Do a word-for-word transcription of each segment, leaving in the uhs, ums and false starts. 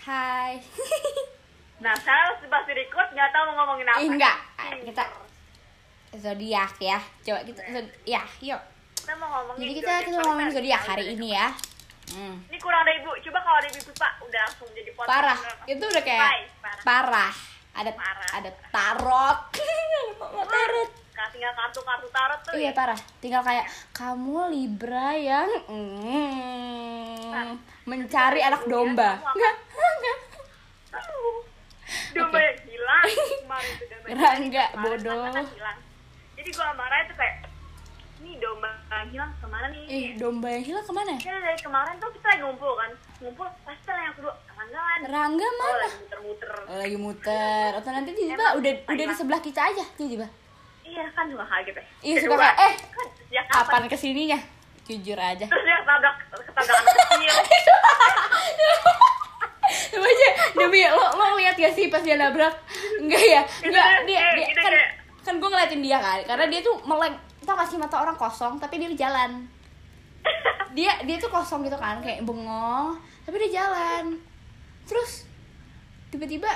Hai. Nah, saya pas record nggak tahu mau ngomongin apa. Enggak, kita zodiak ya. Coba kita ya, yuk. Kita mau ngomongin. Jadi kita kita mau ngomongin zodiak hari ini ya. Hmm. Ini kurang ada ibu. Coba kalau ada ibu Pak udah langsung jadi podcast. Parah. Itu udah kayak parah. parah. Ada parah. ada tarot. tarot. Tinggal kartu-kartu tarot tuh. Iya, parah. Tinggal kayak kamu Libra yang mm, mencari anak domba. Enggak. Enggak. Domba yang hilang. Rangga bodoh. Jadi gua marah itu kayak ini domba yang hilang kemana nih? Ih, domba yang hilang kemana? Ya, dari kemarin tuh kita lagi ngumpul kan. Ngumpul pasti yang kedua Rangga. Rangga mana? Oh, lagi muter-muter. Oh, lagi muter. Atau nanti tiba-tiba udah udah di sebelah kita aja, tiba-tiba. Iya kan juga kaget ya. Iya suka kayak eh kan, ya kapan kesininya? Jujur aja. Terus dia ketabrak ketabrak anak kecil. Coba aja demi lo lo ngeliat gak sih pas dia nabrak? Enggak ya. Enggak dia, dia kan kan gue ngeliatin dia kan karena dia tuh meleng. Tau gak sih mata orang kosong tapi dia jalan. Dia dia tuh kosong gitu kan kayak bengong tapi dia jalan. Terus tiba-tiba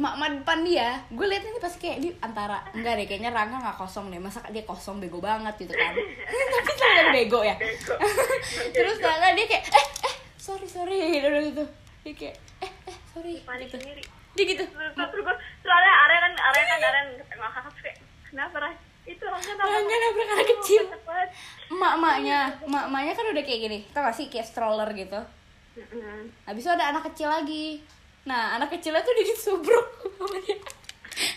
mak-mak depan dia, gue liatnya nih pasti kayak di antara enggak deh, kayaknya Rangga gak kosong deh, masa dia kosong, bego banget gitu kan. Tapi selalu ada bego ya. Terus Rangga dia kayak, eh, eh, sorry, sorry gitu. Dia kayak, eh, eh, sorry gitu. Dia gitu. Soalnya Arya kan, Arya kan, Arya ngakak kayak, kenapa Ray? Itu Rangga nabrak anak kecil. Mak-maknya, mak-maknya kan udah kayak gini, tau gak sih, kayak stroller gitu. Habis itu ada anak kecil lagi. Nah, anak kecilnya tuh dia subruk sama dia.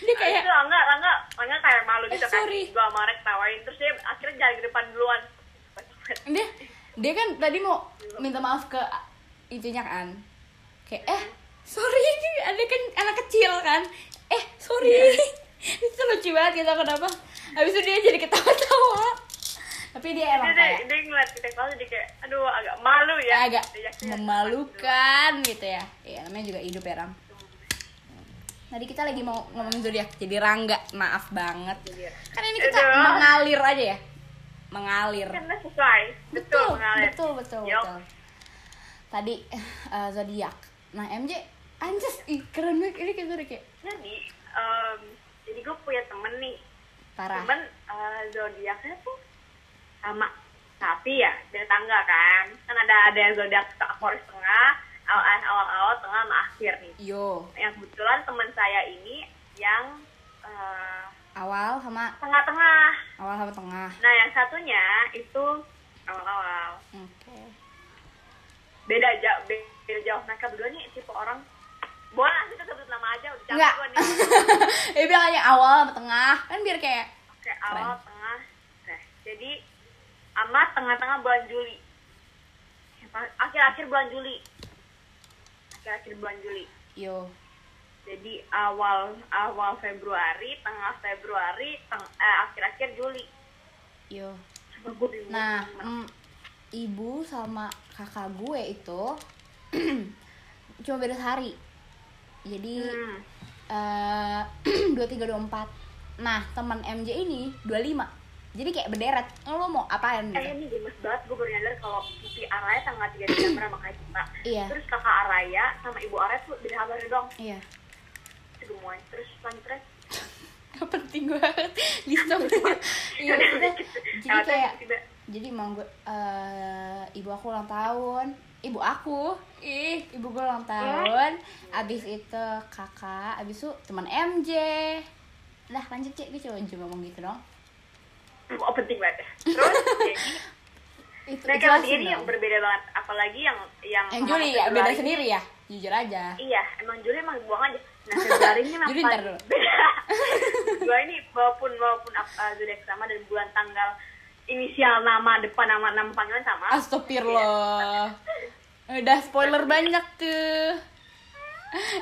Dia kayak itu Rangga, Rangga, Rangga kayak malu gitu eh, kan. Gua marek tawain terus dia akhirnya jalan ke depan duluan. Dia dia kan tadi mau minta maaf ke intinya kan. Kayak eh, sorry ada kan anak kecil kan. Eh, sorry. Yeah. Itu lucu banget gitu kenapa? Habis itu dia jadi ketawa-tawa. Tapi dia emang dia, kayak dia ngeliat kita kalau jadi kayak aduh agak malu ya, agak memalukan gitu ya. Iya namanya juga hidup ya Ram. Tadi kita lagi mau ngomongin zodiak jadi Rangga maaf banget karena ini kita aduh. mengalir aja ya mengalir karena sesuai betul betul mengalir. betul betul, betul. Tadi uh, zodiak nah M J anjas ih keren banget ini kayak zodiak jadi um, jadi gue punya temen nih parah temen uh, zodiaknya tuh sama tapi ya dari tangga kan kan ada ada yang zodiak ke Aquarius tengah awal awal awal tengah sama akhir nih yo yang kebetulan teman saya ini yang uh, awal sama tengah tengah awal sama tengah nah yang satunya itu awal awal okay. beda jauh beda jauh mereka berdua nih tipe orang boleh kita sebut nama aja udah capek gue nih dia bilang aja awal sama tengah kan biar kayak oke okay, awal keren. Tengah nah jadi sama tengah-tengah bulan Juli akhir-akhir bulan Juli akhir-akhir bulan Juli yo jadi awal awal Februari tengah Februari teng eh, akhir-akhir Juli yo nah mm, ibu sama kakak gue itu cuma beda hari jadi dua tiga dua empat nah teman M J ini dua puluh lima jadi kayak berderet, lo mau apaan gitu? Eh, ini gemes banget, gue baru nyadar kalau pipi Araya tanggal tiga Desember sama Kak Cita. Iya. Terus kakak Araya sama ibu Araya tuh beda kabar dong. Iya. Segemuanya, terus lanjut-lanjut. Gak penting gue banget, listop. Iya, jadi kayak, jadi emang gue, uh, ibu aku ulang tahun. Ibu aku, ih, ibu gue ulang tahun. Abis itu kakak, abis itu teman M J. Lah lanjut cek, gue coba ngomong gitu dong. Oh penting banget. Terus jadi mereka sendiri yang berbeda banget, apalagi yang yang, yang Juli ya beda sendiri ya, jujur aja. Iya, emang Juli emang buang aja. Nah Februari ini memang beda. Dua ini walaupun walaupun uh, zodiak sama dan bulan tanggal inisial nama depan nama nama panggilan sama. Astagfirullah. Udah spoiler banyak tuh.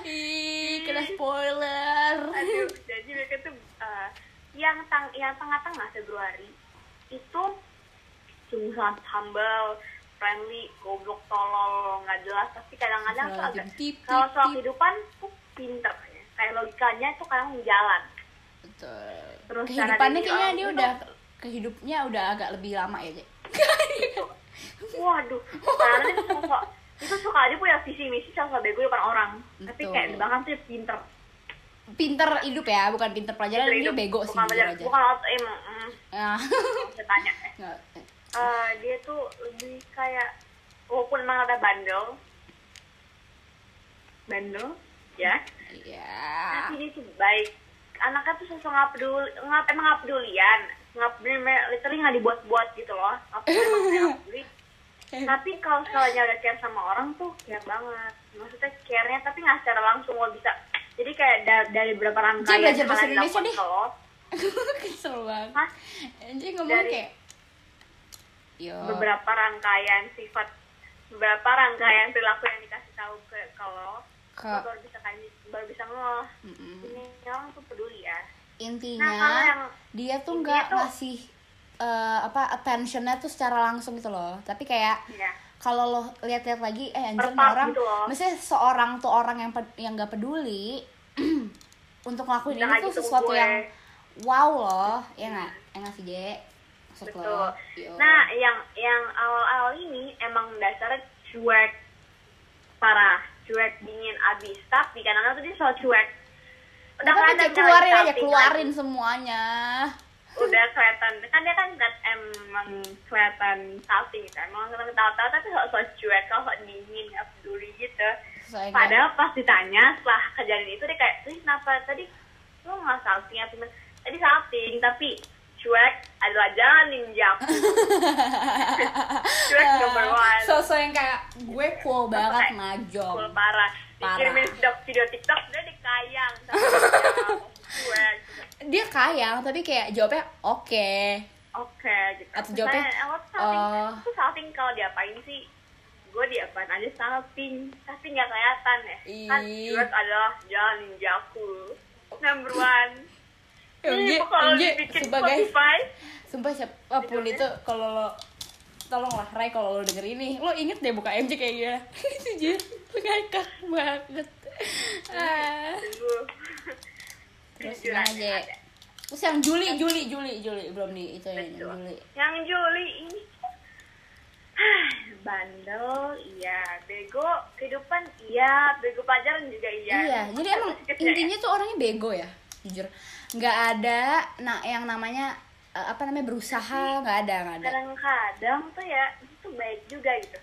Ih, kena spoiler. Aduh, jadi mereka tuh. Uh, yang tang yang tengah-tengah Februari itu sungguh sangat humble, friendly, goblok, tolol, nggak jelas. Tapi kadang-kadang tuh agak kalau soal kehidupan tuh pinter, ya. Kayak logikanya tuh kadang jalan. Betul. Terus kehidupannya kayaknya dia udah kehidupnya udah agak lebih lama ya, Cek. Waduh, karena dia semua itu suka aja punya visi misi sama bego depan orang. Betul. Tapi kayak bahkan tuh pinter pinter hidup ya, bukan pinter pelajaran, pinter dia bego bukan sih belajar, aja. Bukan auto em mm, nah. Saya tanya eh. uh, dia tuh lebih kayak walaupun emang ada bandel bandel ya yeah. Tapi dia tuh baik, anaknya tuh sosok nggak peduli, nggak emang nggak pedulian, nggak literally nggak dibuat-buat gitu loh, nggak peduli. Tapi kalau sekalinya udah care sama orang tuh care banget, maksudnya care-nya tapi nggak secara langsung lo bisa. Jadi kayak da- dari beberapa rangkaian yang kalian dapat ke lo. Kesel banget. Hah? Jadi ngomong dari kayak yo. Beberapa rangkaian sifat, beberapa rangkaian perilaku yang dikasih tahu ke, ke lo, ke... lo baru bisa kayak baru bisa ngeloh. Ini orang tuh peduli ya. Intinya nah, yang, dia tuh nggak ngasih Uh, apa attentionnya tuh secara langsung gitu loh, tapi kayak yeah. Kalau lo lihat-lihat lagi eh anjir orang gitu, mesti seorang tuh orang yang pe- yang nggak peduli untuk ngelakuin ini tuh sesuatu gue. Yang wow loh ya nggak hmm. Enggak sih J maksud betul. Lo yo. Nah yang yang awal-awal ini emang dasarnya cuek parah, cuek dingin abis, tapi kadang-kadang tuh dia soal cuek udah kan keluarin aja keluarin lagi. Semuanya udah kelihatan kan dia kan emang kelihatan salting gitu, emang kelihatan ketawa-tawa tapi sok-sok cuek, sok-sok dingin, nggak peduli gitu. Soalnya padahal pas ditanya setelah kejadian itu dia kayak tuh kenapa tadi lo nggak salting ya temen, tadi salting tapi cuek adalah jalan ninja. Cuek number one. Sosok yang kayak gue cool banget ngajong. Cool parah. Dikirimin video TikTok dia dikayang sama cuek. Dia kayang tapi kayak jawabnya oke okay. Oke okay, gitu. Atau jawabnya oh tuh salting kalau diapain sih, gue diapain aja salting tapi nggak kelihatan ya Ii. Kan jurat adalah jalan ninjaku number one. Ini kalau dibikin Spotify sumpah siapa oh, Puli itu kalau lo tolonglah Ray kalau lo denger ini lo inget deh buka M J kayak gila itu jir ngakak banget ah. Terus gimana aja? Terus yang Juli, Juli, Juli, Juli belum nih itu yang Juli. Yang Juli ini bandel, iya, bego kehidupan, iya, bego pelajaran juga iya. Iya, jadi emang intinya tuh orangnya bego ya, jujur. Nggak ada nah yang namanya apa namanya berusaha, nggak ada, nggak ada. Kadang-kadang tuh ya itu baik juga gitu.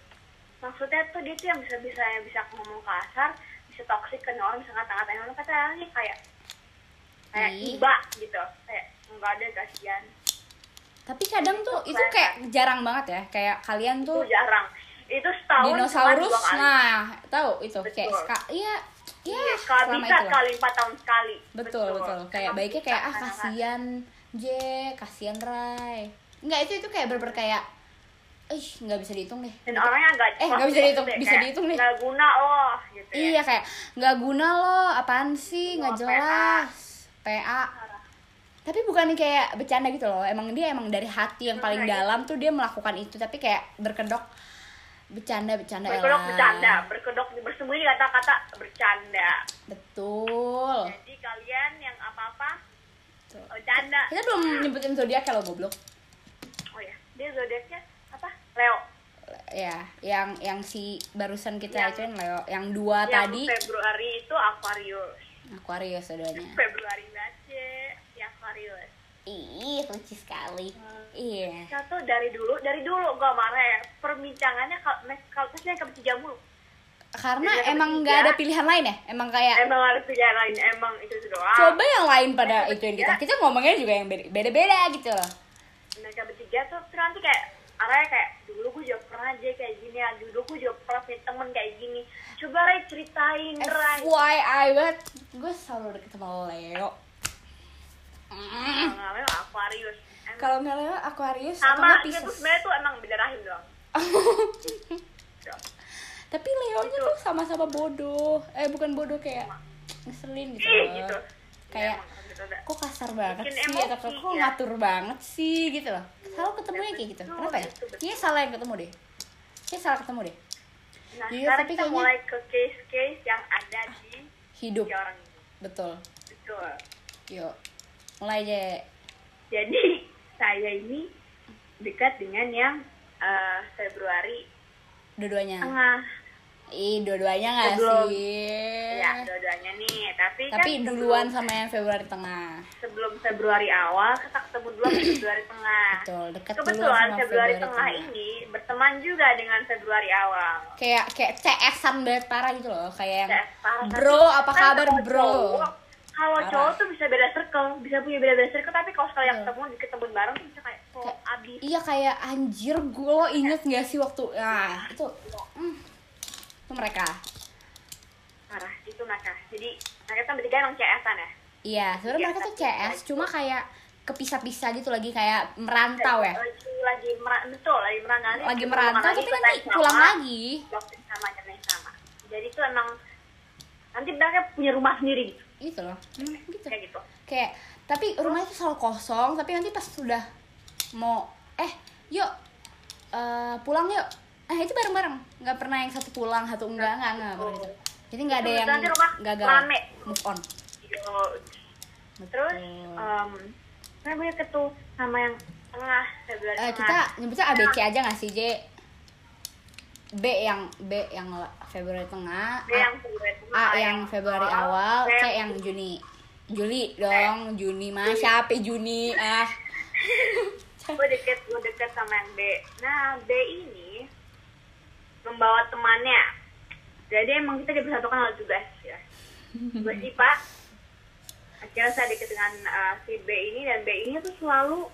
Maksudnya tuh dia tuh yang bisa-bisa yang bisa ngomong kasar, bisa toksik ke orang, bisa ngata-ngatain orang, katanya kayak kayak iba gitu, kayak nggak ada kasihan. Tapi kadang itu tuh itu kayak jarang banget ya, kayak kalian tuh itu jarang. Itu setahun dinosaurus cuma nah tahu itu betul. Kayak ska, iya iya kalau bisa kali empat tahun sekali betul betul, betul. Kayak emang baiknya kayak ah kasihan J, kasihan Rai nggak itu itu kayak berber kayak ih nggak bisa dihitung deh dan orangnya agak eh nggak bisa dihitung bisa dihitung deh nggak guna loh gitu ya. Iya kayak nggak guna loh apaan sih nggak jelas P A. Tapi bukan kayak bercanda gitu loh. Emang dia emang dari hati yang paling dalam tuh dia melakukan itu, tapi kayak berkedok bercanda-bercanda. Berkedok bercanda, berkedok bersembunyi di kata-kata bercanda. Betul. Jadi kalian yang apa-apa bercanda. Kita belum nyebutin zodiak kalau goblok. Oh ya, dia zodiaknya apa? Leo. Ya, yang yang si barusan kita itu Leo, yang dua yang tadi. Yang Februari itu Aquarius. Aquarius adanya. Februari bace, ya Aquarius. Ih, lucu sekali. Iya. Hmm. Yeah. Satu dari dulu, dari dulu gua marah ya. Perbincangannya kalau kesini ke tiga mulu. Karena jadi, emang enggak ada pilihan lain ya? Emang kayak emang ada pilihan lain, emang itu doang. Coba yang lain pada itu yang kita. Kita ngomongnya juga yang beda-beda gitu loh. Mereka bertiga tuh terus nanti kayak araya kayak dulu gue juga pernah aja kayak gini ya, dulu gue juga pernah punya temen kayak gini. Coba Ray ceritain Ray. F Y I banget, gue selalu deket sama Leo. Kalau Leo Aquarius. Kalau nggak Leo Aquarius sama Pisces. Sama, itu sebenarnya tuh emang beda rahim doang. Tapi Leonya tuh sama-sama bodoh, eh bukan bodoh kayak ngeselin gitu. Ih, gitu. Kayak kok kasar banget bikin sih atau kok ya. Ngatur banget sih gitu loh. Selalu ketemunya kayak gitu. Kenapa ya? Kayaknya salah yang ketemu deh. Kayaknya salah ketemu deh. Nah, jadi, sekarang kita kayaknya mulai ke case-case yang ada di hidup di orang ini. Betul. Betul. Yuk, mulai aja. Jadi, saya ini dekat dengan yang uh, Februari. Dua-duanya. Tengah. Ih, dua-duanya nggak sih? Iya, dua-duanya nih. Tapi, Tapi kan duluan sebelum, sama yang Februari tengah. Sebelum Februari awal, kita ketemu duluan Februari tengah. Betul, dekat duluan sama Februari, Februari tengah, tengah ini berteman juga dengan Februari awal. Kayak kayak C S-an banget parah gitu loh, kayak yang bro, apa kabar bro? Kalau cowok tuh bisa beda circle, bisa punya beda-beda circle, tapi kalau sekali yang ketemu, diketemuin bareng tuh bisa kayak oh, abis. Iya, kayak anjir gue lo inget gak sih waktu nah, itu itu mereka. Parah, itu mereka. Jadi mereka kan bertiga emang C S-an ya? Iya, sebenarnya mereka tuh C S, cuma kayak kepisah-pisah gitu, lagi kayak merantau ya? Lagi merantau, betul, lagi merantau. Lagi merantau, tapi nanti pulang lagi. Sama, sama. Jadi tuh emang nanti mereka punya rumah sendiri gitu. Gitu loh, hmm, gitu. Kayak gitu. Kayak, tapi rumahnya tuh selalu kosong, tapi nanti pas sudah mau, eh, yuk, uh, pulang yuk. Eh, itu bareng-bareng, nggak pernah yang satu pulang, satu enggak, enggak, enggak, enggak gitu. Jadi nggak ada yang gagal, rame. Move on. Terus, um, saya punya ketu sama yang tengah, Februari uh, tengah. Kita nyebutnya A B C aja nggak sih, J? B yang B yang Februari tengah, B A yang Februari, tengah, A yang Februari awal, C yang Juni, Juli dong, Juni mah siapa Juni ah? Gue deket, gue deket sama yang B. Nah B ini membawa temannya, jadi emang kita dipersatukan oleh tugas ya. Gue sih pak, akhirnya saya deket dengan uh, si B ini dan B ini tuh selalu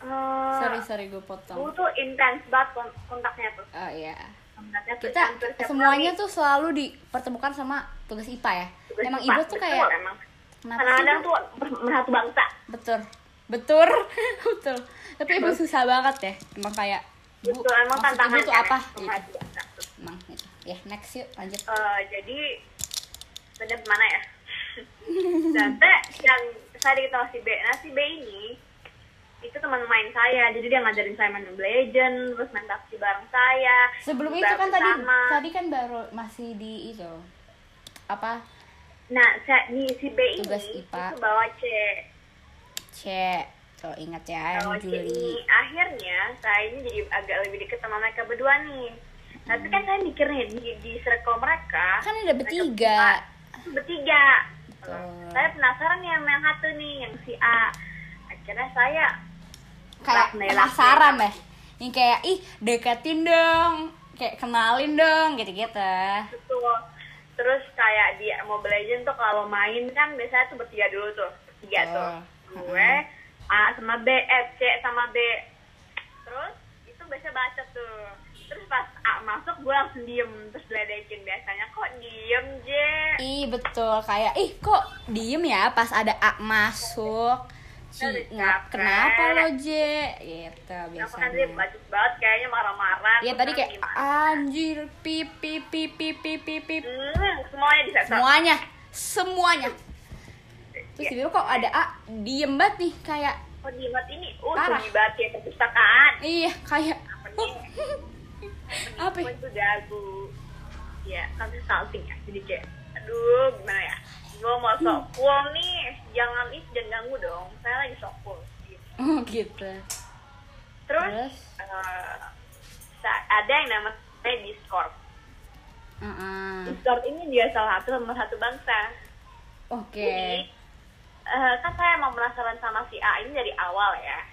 Uh, sorry sorry gue potong. Gue tuh intense banget kontaknya tuh. Oh iya. Kontaknya tuh kita semuanya hari. Tuh selalu dipertemukan sama tugas I P A ya. Tugas emang I P A tuh kayak emang. Kadang-kadang tuh bersatu bangsa. Betul, betul, betul. Tapi ibu susah banget ya. Emang kayak bu, betul, emang tantangan itu apa? Ya. Emang gitu. Ya next yuk lanjut. Uh, jadi bener mana ya? Dan yang tadi kita masih B, nah si B ini itu teman main saya, jadi dia ngajarin saya main Mobile Legends, terus main P U B G bareng saya. Sebelum itu kan tadi, tadi kan baru masih di itu apa? Nah, saya, nih, si B ini itu bawa C. C, kalau ingat ya, yang Juli. Akhirnya saya ini jadi agak lebih dekat sama mereka berdua nih. Hmm. Tapi kan saya mikirnya di, di circle mereka kan ada bertiga. Bertiga. Betul. Saya penasaran nih sama yang satu nih, yang si A. Akhirnya saya kayak penasaran deh, yang kayak ih deketin dong, kayak kenalin dong, gitu-gitu. Betul. Terus kayak di Mobile Legends tuh kalau main kan biasanya tuh bertiga dulu tuh, bertiga oh. tuh. Gue A sama B, F, C sama B. Terus itu biasa baca tuh. Terus pas A masuk gue langsung diem, terus ledekin biasanya kok diem J. Ih betul, kayak ih kok diem ya pas ada A masuk. Ci, ngap, kenapa lo J? Gitu biasanya. Kenapa kan bagus banget kayaknya marah-marah. Iya tadi kayak gimana? Anjir pip pip pip pip pip pip. Hmm, semuanya di sensor. Semuanya, semuanya. Terus tiba-tiba yeah. kok ada A diem banget nih kayak. Kok diem banget ini? Uh, diem banget ya kepustakaan. Iya kayak. Apa nih? Apa itu dagu? Ya kan salting ya jadi kayak. Aduh gimana ya? Gue mau sok cool nih, jangan ih jangan ganggu dong, saya lagi sok cool gitu. Oh gitu. Terus, Terus? Uh, ada yang namanya Discord. Uh-uh. Discord ini dia salah satu nomor satu bangsa. Oke. Okay. Jadi, uh, kan saya emang penasaran sama si A ini dari awal ya.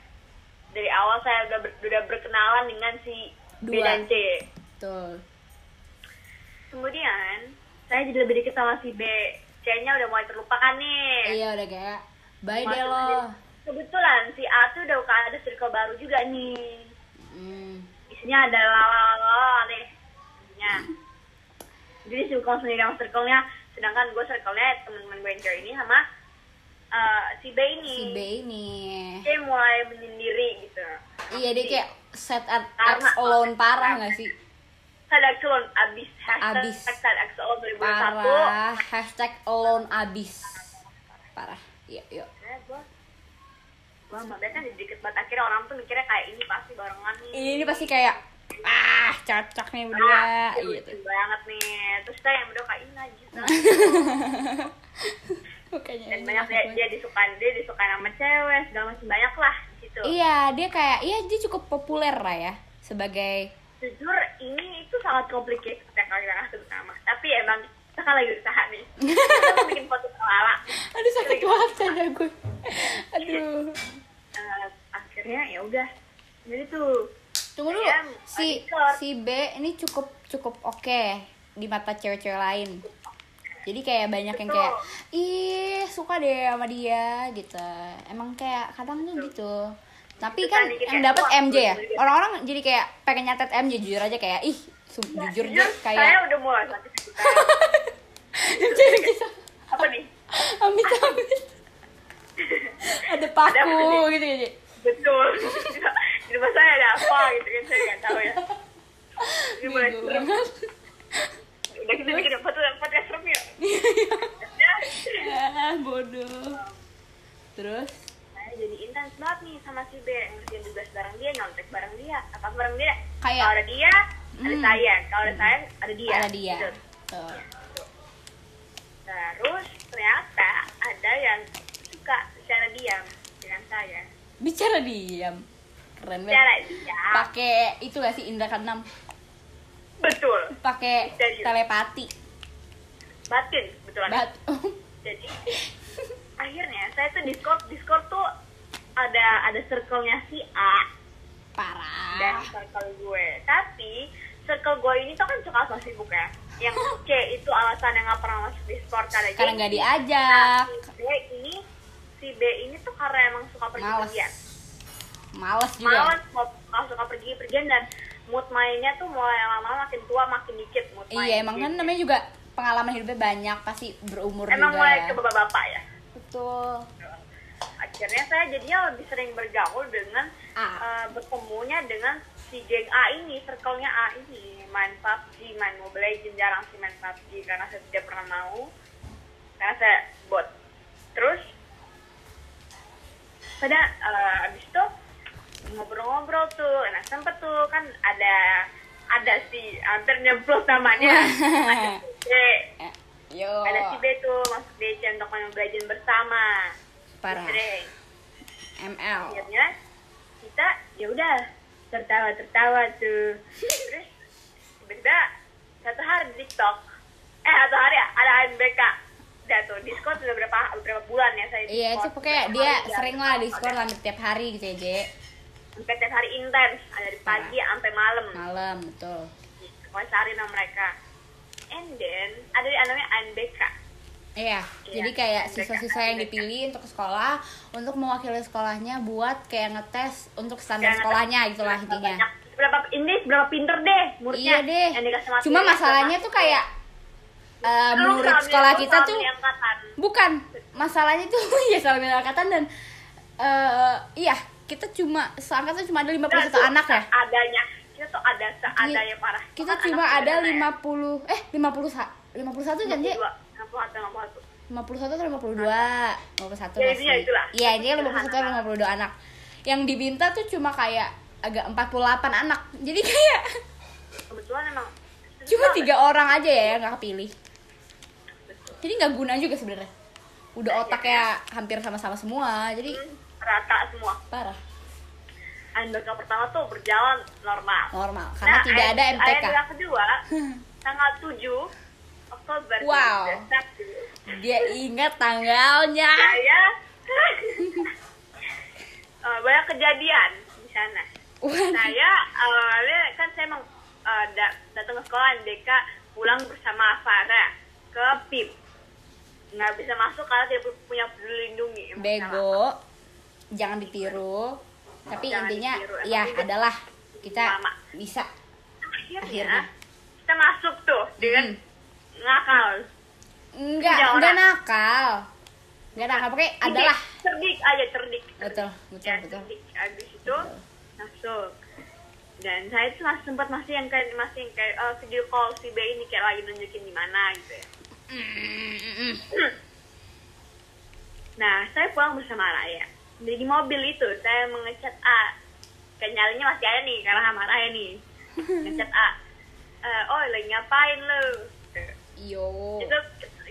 Dari awal saya udah, ber, udah berkenalan dengan si Dua. B dan C. Betul. Kemudian saya jadi lebih deket sama si B. Kayaknya udah mulai terlupakan nih. Iya udah kayak bye deh lo. Kebetulan si A tuh udah ada circle baru juga nih. Mm. Isinya ada lalala nih. Isinya. Jadi circle sendiri sama circle-nya. Sedangkan gue circle-nya temen-temen gue yang ini sama uh, si B ini. Si B ini. Dia mulai menyendiri gitu. Iya dia kayak set up alone parah nggak sih? Set alone abis hashtag set alone dua ribu dua puluh satu parah hashtag alone abis parah iya yuk wah makanya kan dikit banget akhirnya orang tuh mikirnya kayak ini pasti barengan nih ini pasti kayak ah cocok nih berdua ah, gitu banget nih terus kita yang berdua kayak ini aja dan banyak dia, dia disukain dia disukain sama cewek segala macam banyak lah gitu iya dia kayak iya dia cukup populer lah ya sebagai jujur ini itu sangat complicated kakak-kakak terutama. Tapi emang kita lagi usaha nih. Kita bikin foto lala. Aduh sakit banget tanda gue. Aduh. Uh, akhirnya ya udah. Jadi tuh. Tunggu dulu. Si si B ini cukup cukup oke okay di mata cewek-cewek lain. Jadi kayak banyak betul yang kayak, ih suka deh sama dia gitu. Emang kayak kadang tuh gitu. Tapi kan yang dapat M J ya. Orang-orang jadi kayak pengen nyatet M J jujur aja kayak, ih su- nah, jujur deh kayak. Saya udah mulai sakit sekitar. Apa nih? Amit amit. Ada paku gitu gitu. Betul. Di rumah saya ada apa gitu kan saya nggak tahu ya. Ini mulai banget. Udah kita bikin foto podcast serem ya. Ya bodoh. Terus? Saya jadi intens banget nih sama si B, ngerjain tugas bareng dia, nyontek bareng dia, apa bareng dia. Kayak kalau ada dia, ada mm. saya. Kalau ada mm. saya, ada dia. Ada dia. Gitu. Tuh. Terus ternyata ada yang suka bicara diam dengan saya. Bicara diam. Keren banget. Pakai itu gak sih indra keenam? Betul. Pakai telepati. Batin, betulan. Bat. Jadi akhirnya saya tuh Discord, Discord tuh ada ada circle-nya si A. Parah. Dan circle gue. Tapi circle gue ini tuh kan suka sama sibuk ya. Yang C itu alasan yang nggak pernah masuk Discord karena karena nggak diajak. Nah, si B ini si B ini tuh karena emang suka pergi-pergian. Males juga. Males suka pergi-pergian dan mood mainnya tuh mulai lama-lama makin tua makin dikit mood main. Iya emang kan namanya juga pengalaman hidupnya banyak pasti berumur emang juga. Emang mulai ke bapak-bapak ya. Betul. Akhirnya saya jadinya lebih sering bergaul dengan uh, bertemunya dengan si geng A ini, circle-nya A ini main P U B G, main Mobile Legends, jarang sih main P U B G karena saya tidak pernah mau karena saya bot. Terus pada uh, abis itu ngobrol-ngobrol tuh, nah sempet tuh kan ada ada si hampir nyemplung namanya ada si B, Yo. ada si B tuh masuk D C untuk main belajar bersama. Parah. M L. Akhirnya kita ya udah tertawa-tertawa tuh, terus tiba-tiba satu hari di TikTok, eh satu hari ada A N B K, udah tuh Discord udah berapa berapa bulan ya saya. Iya itu kayak dia sering lah Discord hampir tiap hari gitu ya J. Sampai tiap hari intens, dari pagi sampai malam. Malam, betul. Kau cari nama mereka. And then ada yang namanya A N B K. Iya, yeah, jadi kayak A N B K, siswa-siswa yang dipilih untuk sekolah, untuk mewakili sekolahnya buat kayak ngetes untuk standar sekolahnya gitulah intinya. Berapa ini berapa pinter deh muridnya. Iya deh. Cuma masalahnya tuh kayak uh, murid sekolah kita tuh bukan. Masalahnya tuh ya salah satu angkatan dan uh, iya kita cuma seangkatan cuma ada lima puluh satu nah, anak ya. Adanya. Kita tuh ada seadanya G- parah. Kita Bukan cuma ada lima puluh eh lima puluh lima puluh satu kan, Ji? lima puluh satu atau lima puluh dua lima puluh satu Ya ini itulah. Iya, ini lima puluh satu atau lima puluh dua anak. Yang dibinta tuh cuma kayak agak empat puluh delapan anak. Jadi kayak kebetulan emang cuma tiga orang aja ya yang enggak kepilih. Betul. Jadi enggak guna juga sebenarnya. Udah nah, otaknya ya hampir sama-sama semua. Jadi hmm. rata semua. Parah. A N B K pertama tuh berjalan normal. Normal, karena nah, tidak ada M T K. A N B K kedua tanggal tujuh Oktober Wow. Dia ingat tanggalnya. Saya uh, banyak kejadian di sana. Saya awalnya uh, kan saya emang uh, datang ke sekolah A N B K pulang bersama Afara ke P I M. Nggak bisa masuk karena tidak punya peduli lindungi. Bego. Sama. Jangan ditiru, tapi Jangan intinya ditiru. ya adalah kita Mama. bisa akhirnya, akhirnya kita masuk tuh dengan hmm. nakal enggak, enggak nakal enggak nakal, pokoknya adalah cerdik aja, cerdik, cerdik. betul, betul, ya, betul cerdik. Abis itu betul. masuk dan saya tuh sempat masih yang kayak masih yang kayak oh, video call si B ini kayak lagi nunjukin di mana gitu ya. Mm-hmm. Nah, saya pulang bersama Raya. Jadi mobil itu saya mengecat A, kayak nyalinya masih ada nih karena sama Raya nih. Ngecat A, uh, oh lagi ngapain lo? Yo. Itu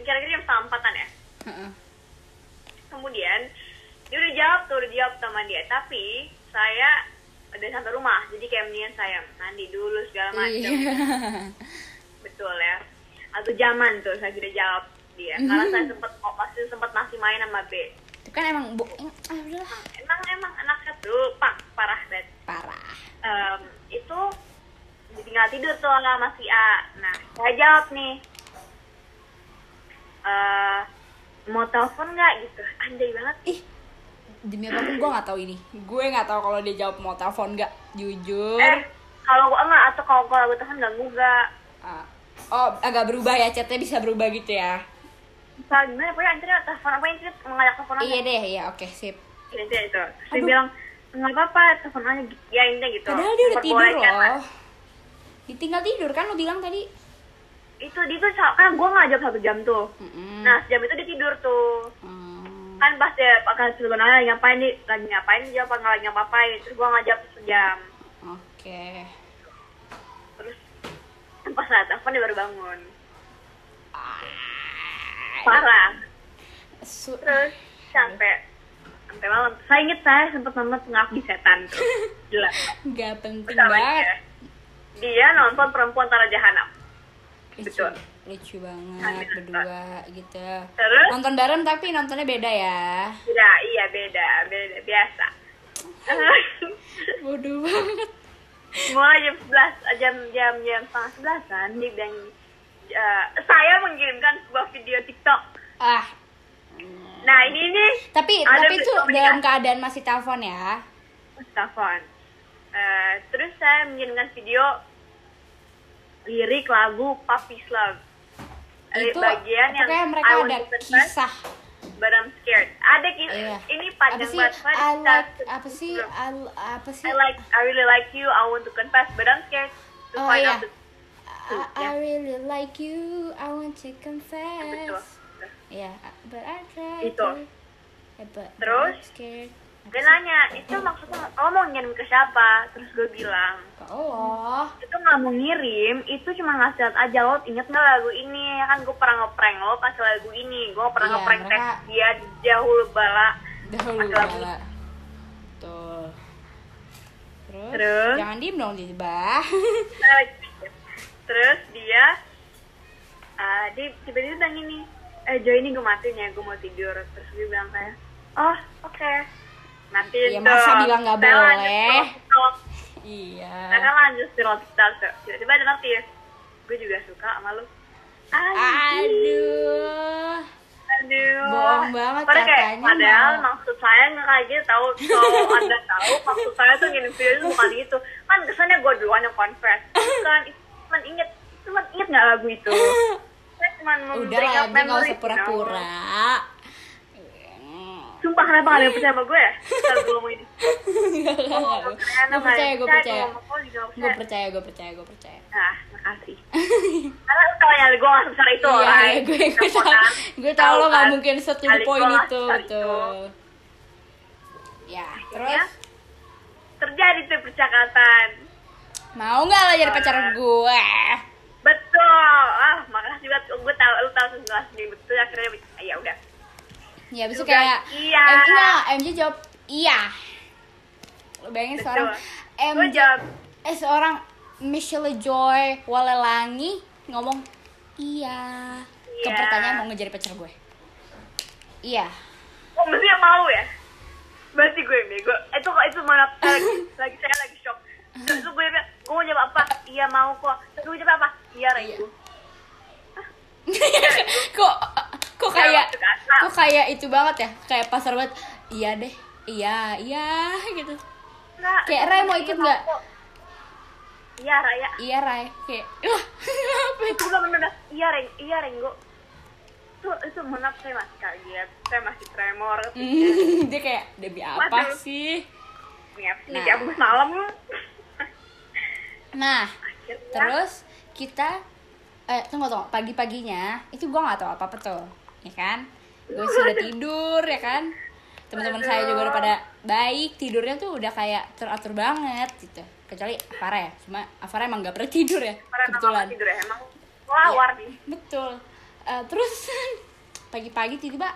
kira-kira jam empatan ya. Uh-uh. Kemudian dia udah jawab tuh, udah jawab sama dia, tapi saya udah sampai rumah, jadi kayak mendingan saya mandi dulu segala macam. Yeah. Betul ya. Atau zaman tuh saya tidak jawab dia, mm-hmm. karena saya sempat oh, pasti sempat masih main sama B. Itu kan emang bu, ah, udahlah. Emang emang anaknya tuh pak parah banget. Parah. Um, itu ditinggal tidur tuh sama si A. Nah, saya jawab nih. Uh, mau telepon nggak gitu, andai banget. Ih, demi apapun gue nggak tahu ini. Gue nggak tahu kalau dia jawab mau telepon nggak, jujur. Eh, kalau gue enggak atau kalau kalau gue telepon ganggu nggak? Uh, oh, agak berubah ya, chatnya bisa berubah gitu ya. Bisa gimana? Pokoknya antrinya telepon apa ini mengajak teleponan? Iya deh, iya oke okay, sip. Iya deh itu. Saya bilang nggak apa-apa teleponannya, ya intinya gitu. Padahal dia udah tidur loh. Ditinggal tidur kan lo bilang tadi. Itu dia tuh kan gue nggak jawab satu jam tuh, mm-hmm. nah sejam itu dia tidur tuh, mm. kan pas dia akan sebenarnya ngapain nih, lagi ngapain dia apa nggak ngapain, terus gue nggak jawab sejam. Oke. Okay. Terus pas saat apa dia baru bangun. Ah, parah. Su- terus sampai sampai malam. Saya ingat saya sempat nonton Pengabdi Setan tuh, gila. Gak penting banget. Dia, dia nonton perempuan Tanah Jahanam. Lucu, lucu banget berdua gitu. Terus? Nonton bareng tapi nontonnya beda ya? Beda, iya beda, beda biasa. Bodoh banget. Mulai jam sebelas, jam jam jam setengah sebelasan dia bilang, uh, saya mengirimkan sebuah video TikTok. Ah. Nah ini nih. Tapi tapi itu dalam keadaan masih telepon ya? Masih telepon. Uh, terus saya mengirimkan video. Lirik lagu Puppy's Love. Itu bagian yang mereka ada kisah but I'm scared. Ada kisah yeah. Ini panjang banget. I like apa sih? I apa sih? I like I really like you. I want to confess but I'm scared to oh, find yeah. out. The, I, yeah. I really like you. I want to confess. Betul. Yeah, but I try. Itu. Yeah, but terus? I'm scared. Dia nanya, itu maksudnya kamu mau ngirim ke siapa? Terus gue bilang ke Allah. Itu gak mau ngirim, itu cuma ngasih lihat aja. Lo inget gak lagu ini? Kan gue pernah ngeprank lo pakai lagu ini. Gue pernah iya, ngeprank mereka... tes dia dahulu bala. Dahulu bala. Betul. Terus, Terus jangan diem dong jebah. Terus dia uh, dia tiba-tiba bilang ini, eh Jo ini gue matiin ya, gue mau tidur. Terus gue bilang kayak, oh oke okay. Nanti ya, itu masa bilang nggak boleh. Iya. Karena lanjut scroll TikTok, tiba-tiba ada notif. Gue juga suka sama lu. Aduh. Aduh. Bohong banget padahal katanya. Padahal mau. Maksud saya nggak kayak gitu. Tahu kalau anda tahu maksud saya tuh ngirim video itu bukan gitu. Kan kesannya gue duluan yang confess. Bukan. Cuman inget, cuman inget nggak lagu itu. Saya cuma mau berikan memori. Udah lah, nggak pura-pura. Sumpah kenapa gak ada yang percaya sama gue ya? Kalau gue ngomong ini Gak, gak, gak Gue percaya, gue percaya Gue percaya, gue percaya, gue percaya Nah, makasih Karena kalau nyali gue gak sebesar itu Iya, right? gue, gue, gue, gue tau lo gak mungkin setuju poin itu tuh. Ya, terus? Terjadi tuh percakapan. Mau gak lo jadi pacar gue? Betul, ah makasih banget. Gue tau, lo tau sesuatu sendiri betul. Akhirnya, ya udah. Ya, abis itu kayak iya. M J, nah, M J jawab iya. Lo bayangin betul. Seorang M J, eh, seorang Michelle Joy Walelangi ngomong iya, iya. Ke pertanyaan mau ngejar pacar gue. Iya. Oh, mesti yang mau ya? Berarti gue bego. Itu kok itu mana lagi, lagi saya lagi shock. Terus gue bilang, gue mau jawab apa? Iya mau kok. Terus gue jawab apa? Iya, Rangga. Kok kok kayak kok kayak itu banget ya, kayak pasar banget. Iya deh, iya iya gitu. Nah, kayak Ray mau ikut nggak? Iya Ray. Iya Ray. Kayak wah apa itu? Bener-bener. Iya Ray, iya Renggo. Itu itu menap saya masih kaget, saya masih tremor. Mm, dia kayak demi apa Mas, sih? Demi nah. apa malam? Nah, akhirnya. Terus kita Eh, tunggu, tunggu, pagi-paginya itu gue gak tahu apa-apa tuh, ya kan? Gue sudah tidur, ya kan? Teman-teman saya juga udah pada baik, tidurnya tuh udah kayak teratur banget gitu. Kecuali Afara ya, cuma Afara emang gak pernah tidur ya, Afara kebetulan tidur ya, emang lawar ya, nih. Betul, uh, terus pagi-pagi tiba-tiba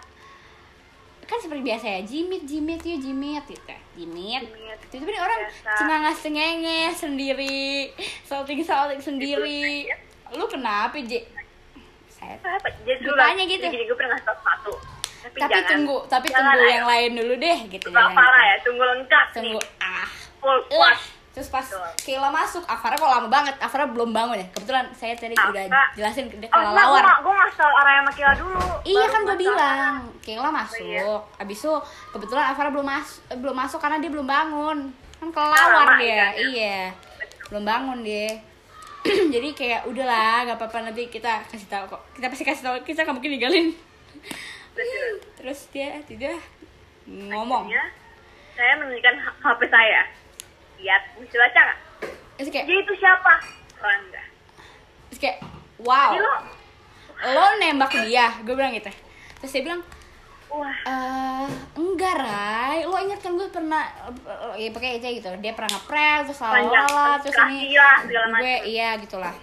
kan seperti biasa ya, jimit jimit yuk jimit gitu ya, jimit. Tapi ini orang cenangas cengenges sendiri, salting salting sendiri. Lu kenapa, J? Saya tanya gitu. Jadi gue pernah ngasih satu. Tapi, tapi jangan, tunggu, tapi tunggu yang ya. Lain dulu deh gitu. Gak parah ya, tunggu lengkap tunggu. Nih. Ah, full push. Terus pas Kayla masuk, Afara kok lama banget, Afara belum bangun ya? Kebetulan saya tadi Afara. Udah jelasin ke dia kelelawar. Oh, gue ngasih tau Araya sama Kayla dulu. Iya kan gue bilang, Kayla masuk. Oh, iya. Abis itu kebetulan Afara belum mas belum masuk karena dia belum bangun. Kan kelelawar nah, dia, ya. Iya. Belum bangun dia. Jadi kayak udahlah, gak apa-apa nanti kita kasih tahu kok. Kita pasti kasih tahu, kita gak mungkin ninggalin. Terus dia tidak ngomong. Akhirnya, saya menunjukkan H P saya. Lihat, mesti baca gak? Kayak, jadi itu siapa? Rangga. Terus kayak, wow lo, lo nembak dia, gue bilang gitu. Terus dia bilang, wah, uh, enggak Ray, lo ingat kan gue pernah ya pakai aja gitu, dia pernah ngeprank, terus lala-lala, terus ini lah, gue, iya gitulah.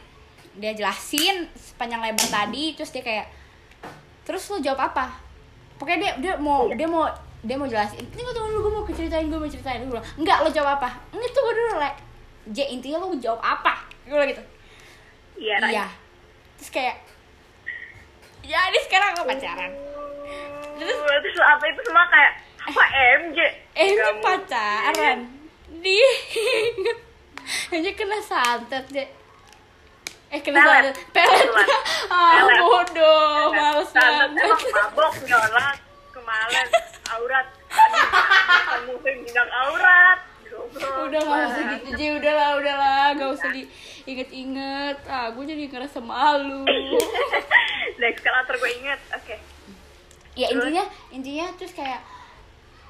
Dia jelasin sepanjang lebar tadi, terus dia kayak, terus lo jawab apa? Pokoknya dia dia mau dia mau dia mau jelasin, ini gue tunggu dulu, gue mau ceritain, gue mau ceritain dulu. Enggak, lo jawab apa? Enggak, tunggu dulu, Le. J, intinya lo jawab apa? Gue gitu. Iya, Iya. Terus kayak, ya ini sekarang gue pacaran. Terus, terus apa itu semua kayak, apa M J? M J pacaran. Di, M J kena santet, J. Eh, kena santet. Pelet. Ah, bodoh. Males banget. Emang mabok, nyolak. Kemarin aurat temuin bidang aurat bro. Udah nggak usah gitu Ji, udahlah udahlah nggak usah diinget-inget. Ah gue jadi ngerasa malu. Next kalater gue inget. Oke okay. Ya terus? intinya intinya terus kayak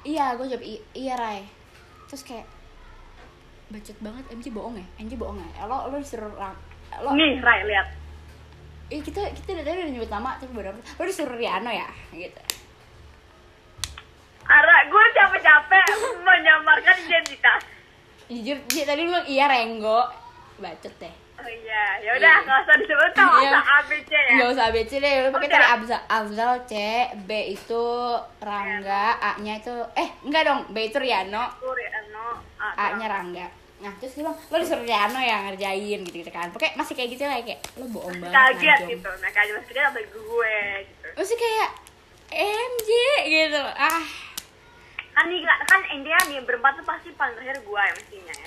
iya gue jawab iya Ray. Terus kayak bacot banget. M J bohong ya, M J bohong ya, lo lo disuruh lo nih Ray lihat eh kita kita tadi udah nyebut nama tapi baru lo disuruh Riano ya gitu. Ara, gue capek-capek menyamarkan identitas. Jujur, Ji, tadi lu bilang iya Renggo. Bacot deh. Oh iya, yaudah iya. Gak usah disebut tau, gak usah A B C ya. Gak usah A B C deh, lu pake tadi Abdal, Abdal C, B itu Rangga, A nya itu, eh enggak dong, B itu Riano, Riano A nya Rangga. Nah terus dia bilang, lu disuruh Riano ya ngerjain gitu-gitu kan. Pokoknya masih kayak gitu lah, kayak lu bohong banget. Kaget gitu, nah kaget dia sampe gue gitu. Masih kayak, M J gitu, ah kan nih kan India nih berempat tuh pasti paling terakhir gua ya mestinya ya.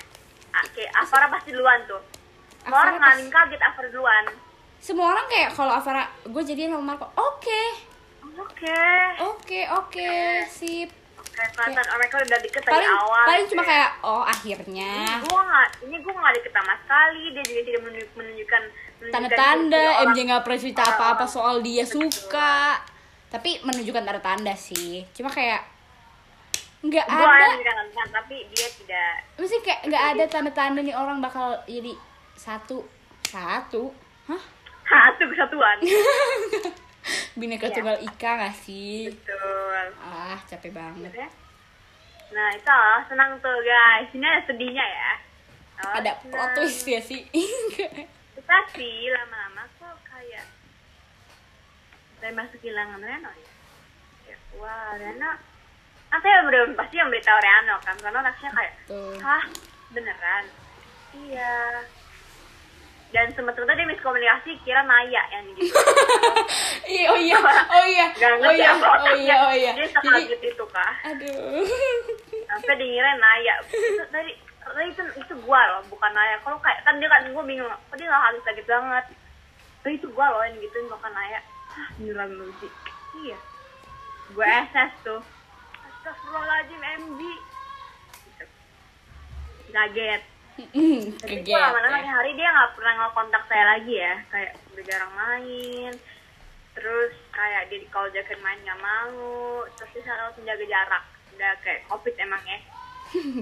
Oke, Afara pasti duluan tuh. Semua orang ngaling kaget Afara duluan. Semua orang kayak kalau Afara gua jadian sama Marco. Oke. Oke. Oke, oke, sip. Kayak kelihatan orang kan udah deket dari awal. Paling cuma kayak oh akhirnya. Ini gua enggak, ini gua enggak deket sama sekali. Dia juga tidak menunjukkan tanda-tanda M J enggak pernah cerita apa-apa soal dia suka. Tapi menunjukkan tanda-tanda sih. Cuma kayak nggak ada, bukan, tapi dia tidak. Mesti kayak nggak ada tanda-tanda nih orang bakal jadi satu, satu, hah? Satu kesatuan. Bineka ya. Tunggal Ika nggak sih? Betul. Ah capek banget. Nah itu lah, senang tuh guys. Ini ada sedihnya ya. Oh, ada senang. Plot twist ya sih. Tapi lama-lama kok kayak saya masuk kehilangan Reno ya. Wah Reno. Kan saya udah pasti yang beritahu Riano kan, karena naksnya kayak, hah beneran? Iya. Dan sempat-sempat dia miskomunikasi kira Naya yang gitu. Oh iya, oh iya, oh iya, oh iya, oh iya. Dia sekaget itu kah? Aduh. Sampai dikira Naya. Tadi itu itu gua loh, bukan Naya. Kalau kayak kan dia kan gua bingung, kok dia nggak halus sakit banget. Tapi itu gua loh yang gituin bukan Naya. Hah, beneran lucu. Iya. Gua S S tuh. Astagfirullahaladzim M B gitu. Kaget Tapi lama-lama ya. Hari dia gak pernah nge-kontak saya lagi ya. Kayak udah jarang main. Terus kayak dia kalau jagain main gak mau. Terus dia selalu menjaga jarak. Udah kayak covid emang ya.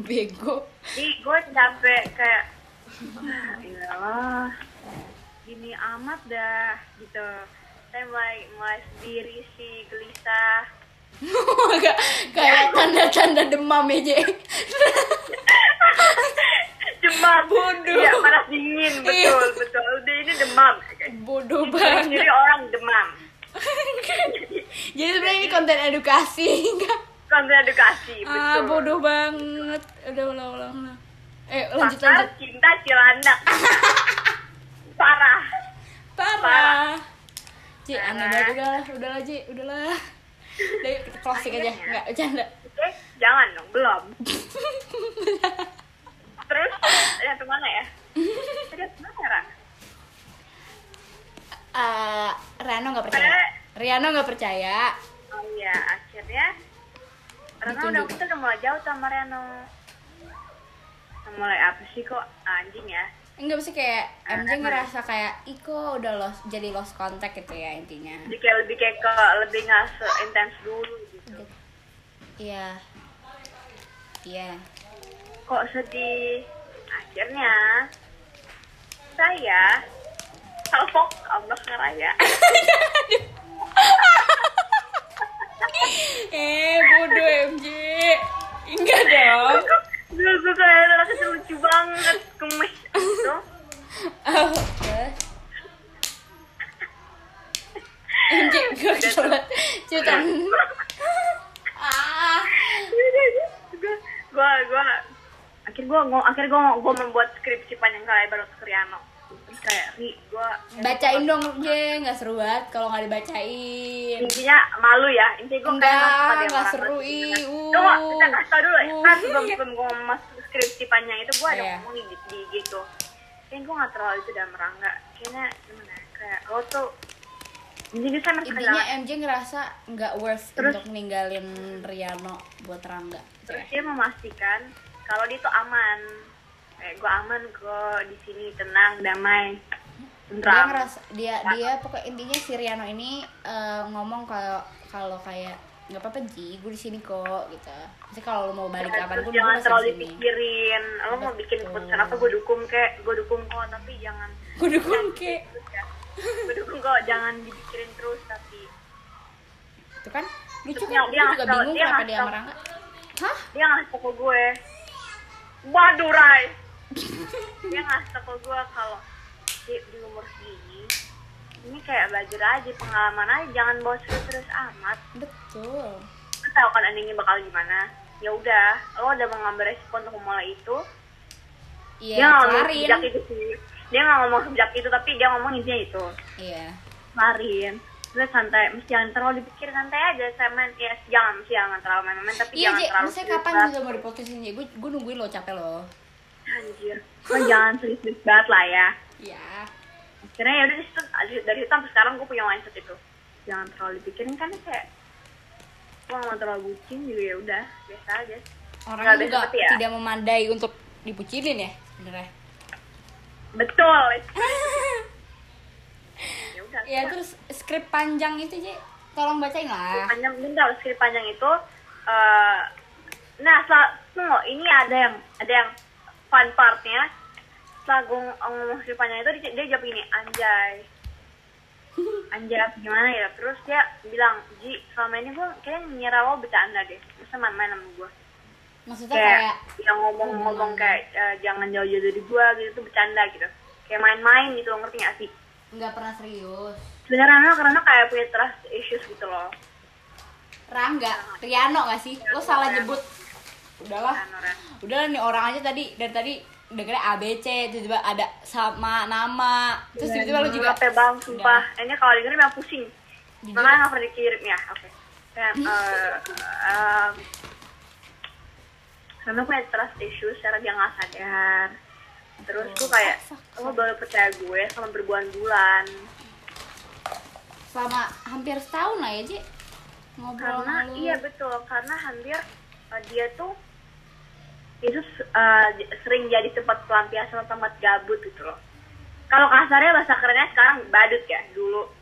Bego. Jadi gue capek kayak iyalah gini amat dah gitu. Saya mulai, mulai sendiri sih gelisah. Enggak, kayak tanda-tanda demam aja. Demam bodoh. Iya, panas dingin, betul, betul. Udah ini demam. Bodoh banget. Jadi orang demam. Jadi sebenarnya ini konten edukasi, enggak? Konten edukasi, betul. Ah, bodoh banget. Udah, udah, udah, udah. Eh, lanjut, Pasar, lanjut. Cinta Cilandak. Parah. Parah. Parah. Ci, aneh banget. Udahlah, udahlah, Ci. Udahlah. Udah, kita closing aja. Enggak, bercanda. Eh, jangan dong. Belum. Terus, ada kemana ya? Ada kemana, Ran? Uh, Riano gak percaya. Ada... Riano gak percaya. Oh iya, akhirnya Riano udah, kita udah mulai jauh sama Riano. Mulai apa sih kok anjing ya? Enggak sih, kayak uh, M J ngerasa kayak Iko udah lost, jadi lost contact gitu ya intinya. Jadi kayak lebih kayak ke, lebih gak se-intense dulu gitu. Iya. Iya. Kok sedih? Akhirnya saya Alfok, Abdal ngeraya. Eh, bodoh M J. Enggak dong. Gue gue kayak rasanya lucu banget, gemes gitu. Oh, terus. M J gue keselat, cutan. Ah. Gue gue gue akhir gue gue akhir gue gue membuat skripsi panjang lebar untuk Riano. Kayak nih gua bacain dong Je, nggak seru banget kalau nggak dibacain. Intinya malu ya, intinya gue kayak nggak seru. Iu coba kita kasih tau dulu ya, kan sebelum gue masuk skripsi panjang itu gue ada ngomongin di gitu, kayaknya gue nggak terlalu itu dalam rangka, kayaknya gimana kayak lo tuh intinya saya intinya M J ngerasa nggak worth untuk ninggalin Riano buat Rangga. Terus dia memastikan kalau dia tuh aman. Eh, gue aman kok di sini, tenang, damai, tentram. Dia ngeras, dia dia pokoknya intinya si Riano ini uh, ngomong kalau kalau kayak nggak apa-apa Ji, gue di sini kok gitu. Jadi kalau lo mau balik kapan ya, pun jangan terlalu dipikirin. Lo mau bikin keputusan apa, gue dukung kek, gue dukung kok, tapi jangan. Gue dukung kek. Gue dukung kok, jangan dipikirin terus tapi. Itu kan lucu kan? Dia juga bingung kenapa dia marah nggak? Hah? Dia ngasih pokok gue. Waduh Rai. Dia ngasih tau gue kalau di, di umur segini ini kayak belajar aja, pengalaman aja, jangan bawa serius-serius amat. Betul. Lo tau kan endingnya bakal gimana? Ya udah, lo udah mengambil respon untuk mulai itu. Iya. Dia nggak ngomong sejak itu sih. Dia nggak ngomong sejak itu, tapi dia ngomong intinya itu. Iya. Kelarin. Terus santai, mesti jangan terlalu dipikir, santai aja, saya main, ya jangan, mesti jangan terlalu main-main, tapi iya, jangan je, terlalu. Iya, maksudnya kapan juga mau dipotesin ya? Gue, gue nungguin lo, capek lo. Anjir, lo jangan serius-serius banget lah ya. Iya. Akhirnya yaudah disitu, dari situ sampai sekarang gue punya mindset itu. Jangan terlalu dipikirin, karena kayak gue gak mau terlalu bucin, jadi yaudah, biasa aja. Orang juga ya, tidak memandai untuk dibucinin ya, sebenernya. Betul. Ya terus skrip panjang itu Ji, tolong bacain lah. Panjang bentar, skrip panjang itu uh, nah setelah tunggu, ini ada yang ada yang fun partnya. Setelah gue ngomong skrip panjang itu dia, dia jawab gini, anjay anjay gimana ya. Terus dia bilang, Ji selama ini gue kayaknya nyerah lo bercanda deh, masa main-main sama gue. Maksudnya kayak, kayak yang ngomong-ngomong kayak uh, jangan jauh-jauh dari gue gitu tuh bercanda gitu, kayak main-main gitu, ngerti gak sih? Nggak pernah serius. Sebenarnya Riano kayak punya trust issues gitu loh. Rangga, Riano nggak sih? Riano, lo salah Riano. Nyebut. Udahlah, udahlah nih orang aja tadi dari tadi dengernya A B C, tiba-tiba ada sama nama, terus tiba-tiba lo juga. Capek bang, sumpah. Ini kalau dengerin malah pusing. Mana nggak pernah dikirim ya? Oke. Kayak Riano punya trust issues, secara dia nggak sadar. Terus gue kayak, lo baru percaya gue selama berbulan-bulan. Selama hampir setahun lah ya, Ji? Ngobrol karena, lalu. Iya betul, karena hampir uh, dia tuh itu uh, sering jadi tempat pelampiasan, tempat gabut gitu loh. Kalau kasarnya bahasa kerennya sekarang badut ya, dulu.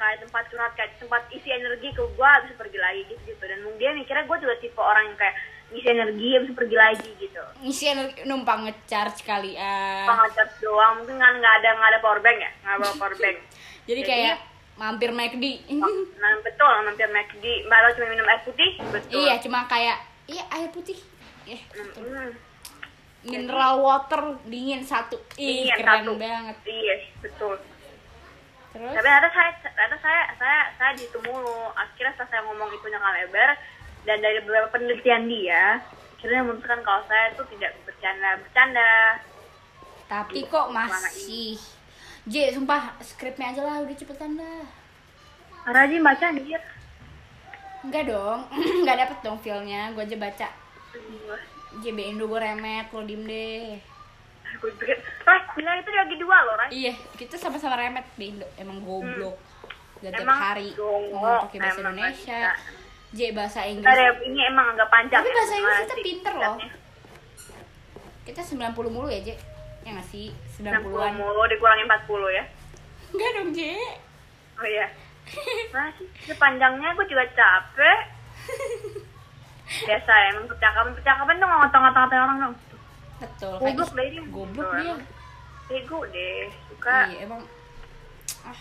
Kayak tempat curhat, kayak tempat isi energi ke gue, abis pergi lagi gitu. Dan dia mikirnya gue juga tipe orang yang kayak ngisi energi habis pergi lagi gitu. Ngisi energi numpang nge-charge kali ah. Numpang nge-charge doang, mungkin kan enggak ada enggak ada power bank ya? Enggak bawa power bank. Jadi, Jadi kayak mampir M C D. Nah, betul, mampir M C D. Mbak lo cuma minum air putih, betul. Iya, cuma kayak iya air putih. Eh, mm-hmm. Mineral water dingin satu. Ih, dingin keren satu. Banget. Iya, betul. Terus? Tapi ternyata saya, ternyata saya, saya, saya dihitung mulu. Akhirnya setelah saya ngomong itu nyangka lebar, dan dari beberapa penelitian dia, akhirnya memutuskan kalau saya itu tidak bercanda-bercanda. Tapi gitu, kok masih? J, sumpah, skripnya aja lah, udah cepetan dah. Raji baca dia. Enggak dong, nggak dapet dong feel-nya, gue aja baca. J B Indo gue remet, lo diem deh. Gue pikir, Ray, bilang itu lagi dua loh, Ray. Iya, kita sama-sama remet B Indo, emang goblok. Dan hmm. tiap hari ngomong pakai bahasa Indonesia. J bahasa Inggris. Nah, ini emang agak panjang. Tapi bahasa Inggris kita pinter loh. Kita sembilan puluh mulu ya, J. Ya nggak sih? sembilan puluhan. sembilan puluh mulu dikurangin empat puluh ya? Enggak dong, J. Oh iya. Masih sepanjangnya gue juga capek. Biasa ya, emang percakapan-percakapan dong ngotong-ngotong orang dong. Betul. Goblok deh dia. Goblok dia. Bego deh, suka. Iya, emang. Ah.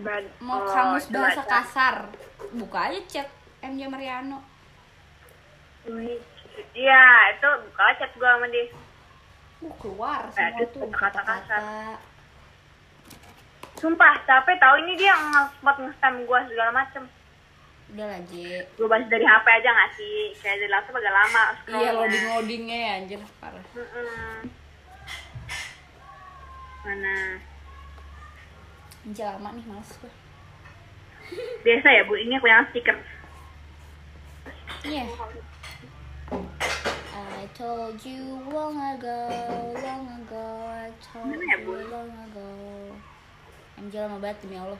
Bad, mau oh, kamus bahasa baca. Kasar. Buka aja chat M J Mariano. Iya, itu buka aja chat gua sama dia. Uh, keluar semua nah, tuh kata-kata kasar. Sumpah, capek tahu ini dia nge-spot nge-spam gua segala macem. Udah lah, J. Gua baca dari H P aja nggak sih? Kayak dari laptop agak lama. Iya, loading-loadingnya ya, anjir, parah. Mm-mm. Mana? Anjir, lama nih, males gua. Biasa ya, Bu, ini aku yang stiker. Iya. Yeah. I told you long ago, long ago, I told ya, you long ago. Anjir lama banget, demi Allah.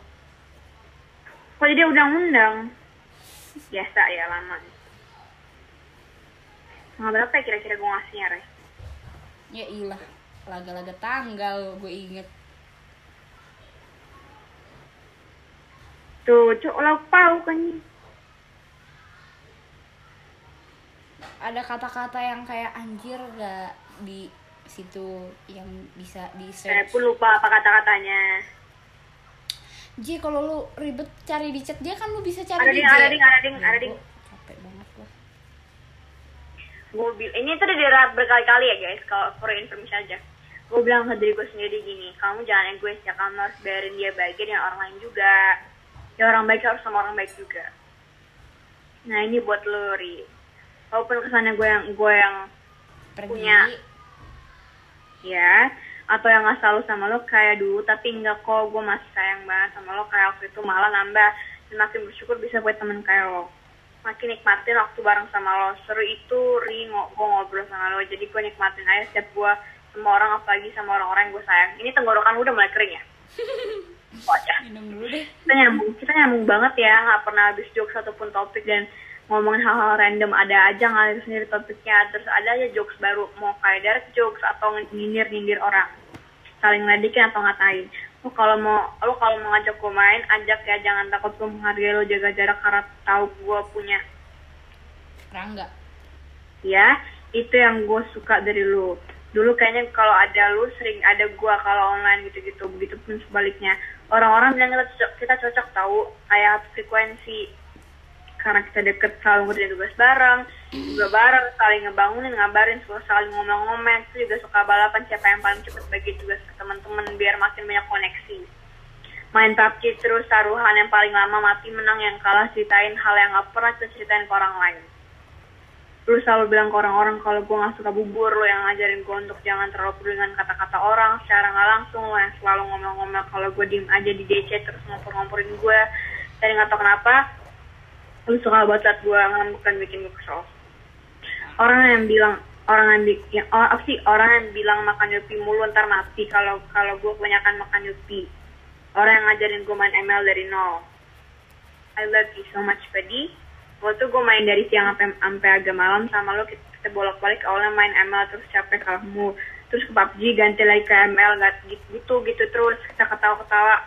Kok jadi undang-undang? Biasa ya, lama. Nggak berapa ya kira-kira gue ngasihnya, Ray? Ya ilah, laga-laga tanggal gue inget. Tuh, coklok pau kan. Ada kata-kata yang kayak anjir gak di situ yang bisa di-search. Eh, aku lupa apa kata-katanya. Ji, kalau lu ribet cari di chat dia kan lu bisa cari ada di chat. Ada ding, ada ding, ada ding. Capek banget lah. Mobil. Ini tuh udah dirap berkali-kali ya guys, kalau for information aja. Gue bilang ke diri gue sendiri gini, kamu jangan egois ya, kamu harus bayarin dia bagian yang orang lain juga. Ya orang baik harus sama orang baik juga. Nah ini buat lo, Ri. Walaupun kesannya gue yang gue yang pergi. Punya, ya. Atau yang gak selalu sama lo kayak dulu, tapi enggak kok, gue masih sayang banget sama lo kayak waktu itu, malah nambah semakin bersyukur bisa buat temen kayak lo, makin nikmatin waktu bareng sama lo, seru itu Ri, gue ngobrol sama lo, jadi gue nikmatin aja setiap gue sama orang, apalagi sama orang-orang yang gue sayang. Ini tenggorokan udah mulai kering ya? Oh ya, kita nyambung, kita nyambung banget ya, gak pernah habis jokes satupun topik dan ngomongin hal-hal random, ada aja ngalir sendiri topiknya, terus ada aja jokes baru, mau kayak dark jokes atau nyindir-nyindir orang, saling ngadikin atau ngatain. Lo kalau mau, lo kalau mau ngajak gue main, ajak ya, jangan takut gue menghargai lo, jaga jarak karena tahu gue punya Rangga. Ya, itu yang gue suka dari lo. Dulu kayaknya kalau ada lo sering ada gue kalau online gitu-gitu, begitupun sebaliknya. Orang-orang bilang kita cocok, kita cocok tahu, kayak frekuensi. Karena kita deket, selalu ngerjain tugas bareng, juga bareng, saling ngebangunin, ngabarin, saling ngomel-ngomel. Itu juga suka balapan siapa yang paling cepet bagi tugas ke teman-teman biar makin banyak koneksi. Main P U B G terus, taruhan yang paling lama mati menang, yang kalah ceritain hal yang gak pernah kita ceritain ke orang lain. Lu selalu bilang ke orang-orang kalau gue gak suka bubur, lo yang ngajarin gue untuk jangan terlalu peduli dengan kata-kata orang secara gak langsung, lo yang selalu ngomel-ngomel kalau gue diem aja di D C terus ngompor-ngomporin gue. Dan gak tau kenapa, lu suka buat saat gue bukan bikin gue kesel. Orang yang bilang orang yang bikin, oh, apa sih orang yang bilang makan yopi mulu ntar mati kalau kalau gue kebanyakan makan yopi. Orang yang ngajarin gue main M L dari nol. I love you so much, buddy. Waktu gue main dari siang sampai sampai agak malam sama lo, kita, kita bolak-balik awalnya main M L terus capek kamu, terus ke P U B G ganti lagi ke M L gitu gitu, gitu terus kita ketawa-ketawa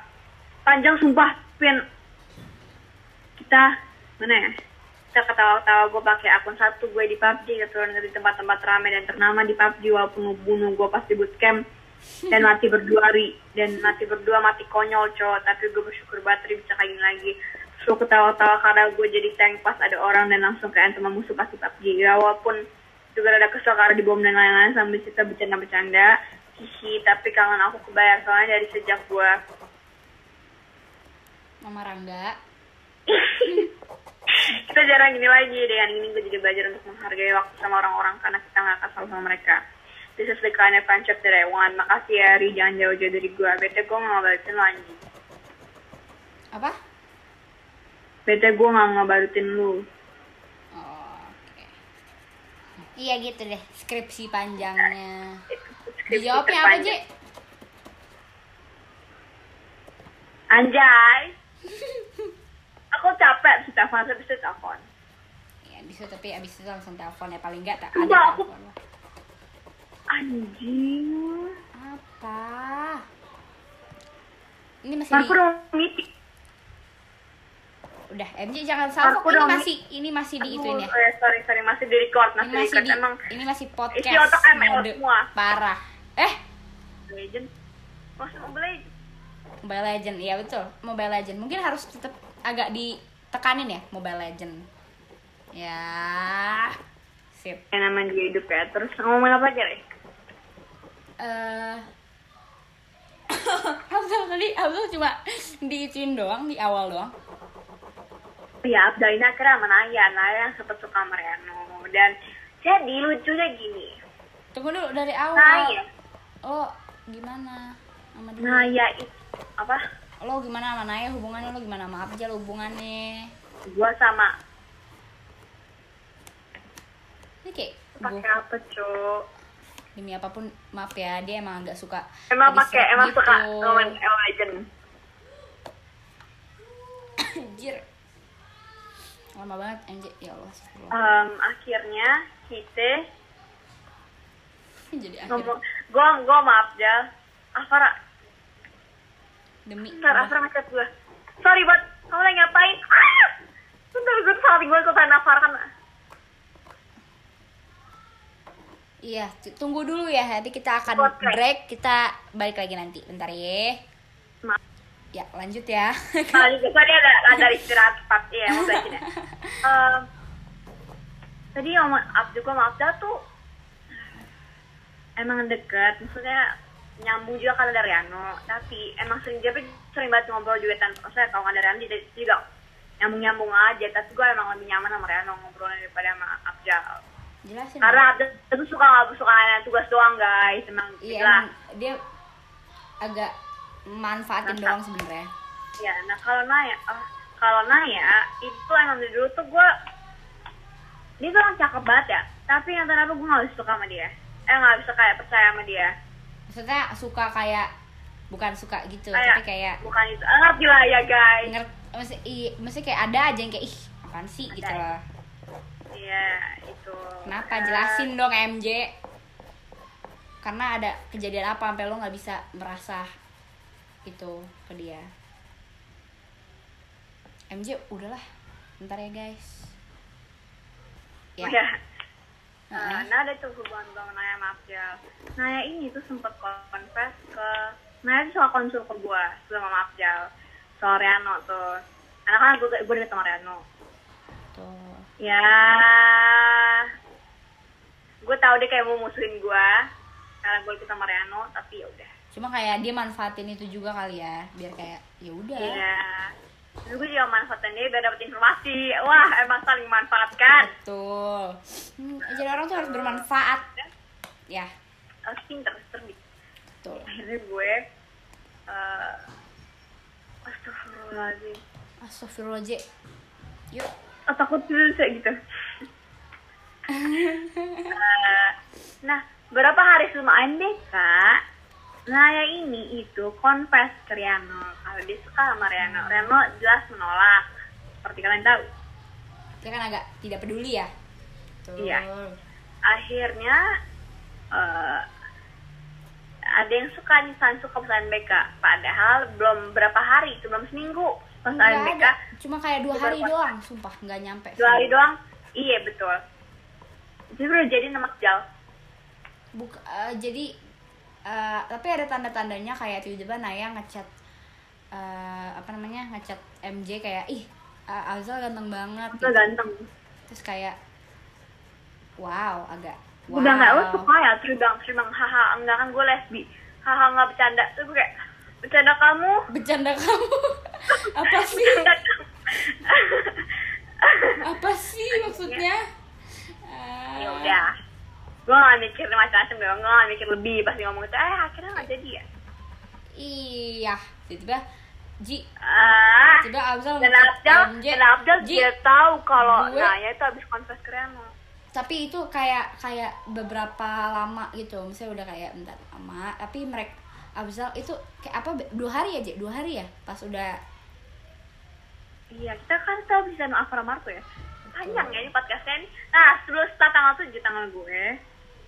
panjang sumpah pin kita. Mana ya? Kita ketawa-ketawa gue pakai akun satu gue di P U B G, keturunan di tempat-tempat ramai dan ternama di P U B G, walaupun ngebunuh gue pas di bootcamp dan mati berdua Ri, dan mati berdua mati konyol cowok, tapi gue bersyukur banget Ri bisa kain lagi. So ketawa-ketawa karena gue jadi tank pas ada orang dan langsung kayak sama musuh pas di P U B G, ya walaupun juga ada kesel karena dibom dan lain-lain sambil kita bercanda-bercanda. sisi, tapi kangen aku kebayar soalnya dari sejak gua Mama Rangga. Kita jarang gini lagi deh, yang ini gue jadi belajar untuk menghargai waktu sama orang-orang karena kita nggak kesal sama mereka. This is the kind of friendship that I want. Makasih ya Ri, jangan jauh-jauh dari gue. Bete gue nggak ngebalutin lo anjing. Apa? Bete gue nggak ngebalutin lu. Oh, oke. Okay. Iya gitu deh, skripsi panjangnya. Skripsi dijawabnya apa, Ji? Anjay. Aku capek abis telepon, tapi abis itu telepon. Iya, abis itu tapi abis itu langsung telepon ya, paling enggak tak ada aku... telepon lah. Anjing. Apa? Ini masih Marco di... Udah, M J jangan salvo, ini masih di... ini masih di ituin ya. Oh, sorry, sorry, masih di record, masih, ini masih record. Di... Emang ini masih podcast. Isi otak M L semua. Parah. Eh, Legend. Oh, Mobile Legend. Mobile Legend, iya betul. Mobile Legend. Mungkin harus tetap agak ditekanin ya Mobile Legend. Ya. Sip. Yang namanya dia hidup ya. Terus ngomongin apa aja, Rey? Eh. Abdal tadi Abdal cuma diituin doang di awal doang. Ya, Abdal ini akhirnya sama Naya, Naya yang sempat suka sama Riano. Dan jadi lucunya gini. Tunggu dulu dari awal. Naya. Oh, gimana? Sama dia? Naya itu apa? Lo gimana sama Naya hubungannya, lo gimana sama Abdal hubungannya? Gua sama ini kayak pakai apa, Cuk? Demi apapun, maaf ya, dia emang agak suka. Emang pakai, emang gitu. Suka ngomongin Legend. Anjir. Lama banget, anjir. Ya Allah. Um, akhirnya kita jadi akhir. Gua gua maaf ya. Afara demi ntar Afara macet gue, sorry buat kamu lagi ngapain? Ah! Bentar gue tuh salah gue ke sana Afara kan? Iya, tunggu dulu ya, nanti kita akan podcast. Break, kita balik lagi nanti, bentar ya. Maaf. Ya lanjut ya. Lanjut, tadi ada ada istirahat cepat ya, mau belajar. Um, tadi om Abdul juga maaf dah tuh, emang deket, maksudnya nyambung juga kan ada Riano, tapi emang sering dia sering banget ngobrol juga tanpa saya tau kan ada Riano dia juga nyambung-nyambung aja, tapi gue emang lebih nyaman sama Riano ngobrolnya daripada sama Abdal. Jelasin karena Abdal itu suka nggak suka nanya tugas doang guys, emang iya, emang dia agak manfaatin nah, doang sebenarnya. Iya, nah kalau Naya, oh, kalau Naya itu emang dari dulu tuh gue dia tuh orang cakep banget ya, tapi yang ternyata gue nggak suka sama dia, eh nggak bisa kayak percaya sama dia. Maksudnya suka kayak bukan suka gitu, ayah, tapi kayak bukan itu. Anggap gila ya guys. Ngerti, mesti kayak ada aja yang kayak ih, apaan sih ada gitu ya lah. Iya, itu. Kenapa uh, jelasin dong M J? Karena ada kejadian apa sampai lo enggak bisa merasa itu ke dia. M J udahlah. Bentar ya guys. Ya. Oh, ya. Uh, nah ada tuh hubungan gue sama Naya, maaf ya Naya ini tuh sempet confess ke Naya tuh suka konsul ke gue sebelum maaf ya soal Riano tuh anak-anak gue, gue deket sama Riano tuh ya gue tau deh kayak mau musuhin gue karena gue deket sama Riano, tapi ya udah cuma kayak dia manfaatin itu juga kali ya biar kayak ya udah ya terus gue juga manfaatin dia biar dapet informasi. Wah emang saling manfaatkan. Betul. Hmm, jadi orang tuh harus bermanfaat. Ya. Harus pintar, cerdik. Betul. Akhirnya gue uh, Astagfirullahaladzim Astagfirullahaladzim yuk. Oh, takut dulu kayak gitu. uh, Nah berapa hari sebelum A N B K Naya ini itu confess ke Riano kalau dia suka sama Riano. Riano jelas menolak seperti kalian tahu. Dia kan agak tidak peduli ya. Tuh. Iya. Akhirnya uh, ada yang suka nih, San suka pesan B K. Padahal belum berapa hari, itu belum seminggu pesan B K. Cuma kayak dua hari doang, sumpah nggak nyampe. Dua hari doang? Iya betul. Jadi udah jadi nama Jal. Buka, uh, jadi Uh, tapi ada tanda-tandanya kayak tiba-tiba Naya ngechat uh, apa namanya ngechat M J kayak ih uh, Azal ganteng banget. Azal gitu. Ganteng. Terus kayak wow agak Wow. Udah nggak, lo suka ya terbang terbang haha, enggak kan gue lesbi, haha nggak bercanda tuh gue kayak bercanda kamu, bercanda kamu, apa sih, apa sih maksudnya? Ya udah, gue nggak mikir macam-macam dong, gue nggak mikir lebih pas dia ngomong itu, eh akhirnya nggak jadi ya? Iya, tiba-tiba Ji, ah, tiba Abdal ngomong Ji, Abdal dia tahu kalau Naya itu abis konfes keren. Tapi itu kayak kayak beberapa lama gitu, misalnya udah kayak bentar lama, tapi mereka Abdal itu kayak apa? Dua hari aja, dua hari ya, pas udah. Iya, kita kan tahu bisa sama Afara Marco ya. Panjang ya ini podcastnya. Nah, sebelum start tanggal tujuh tanggal gue,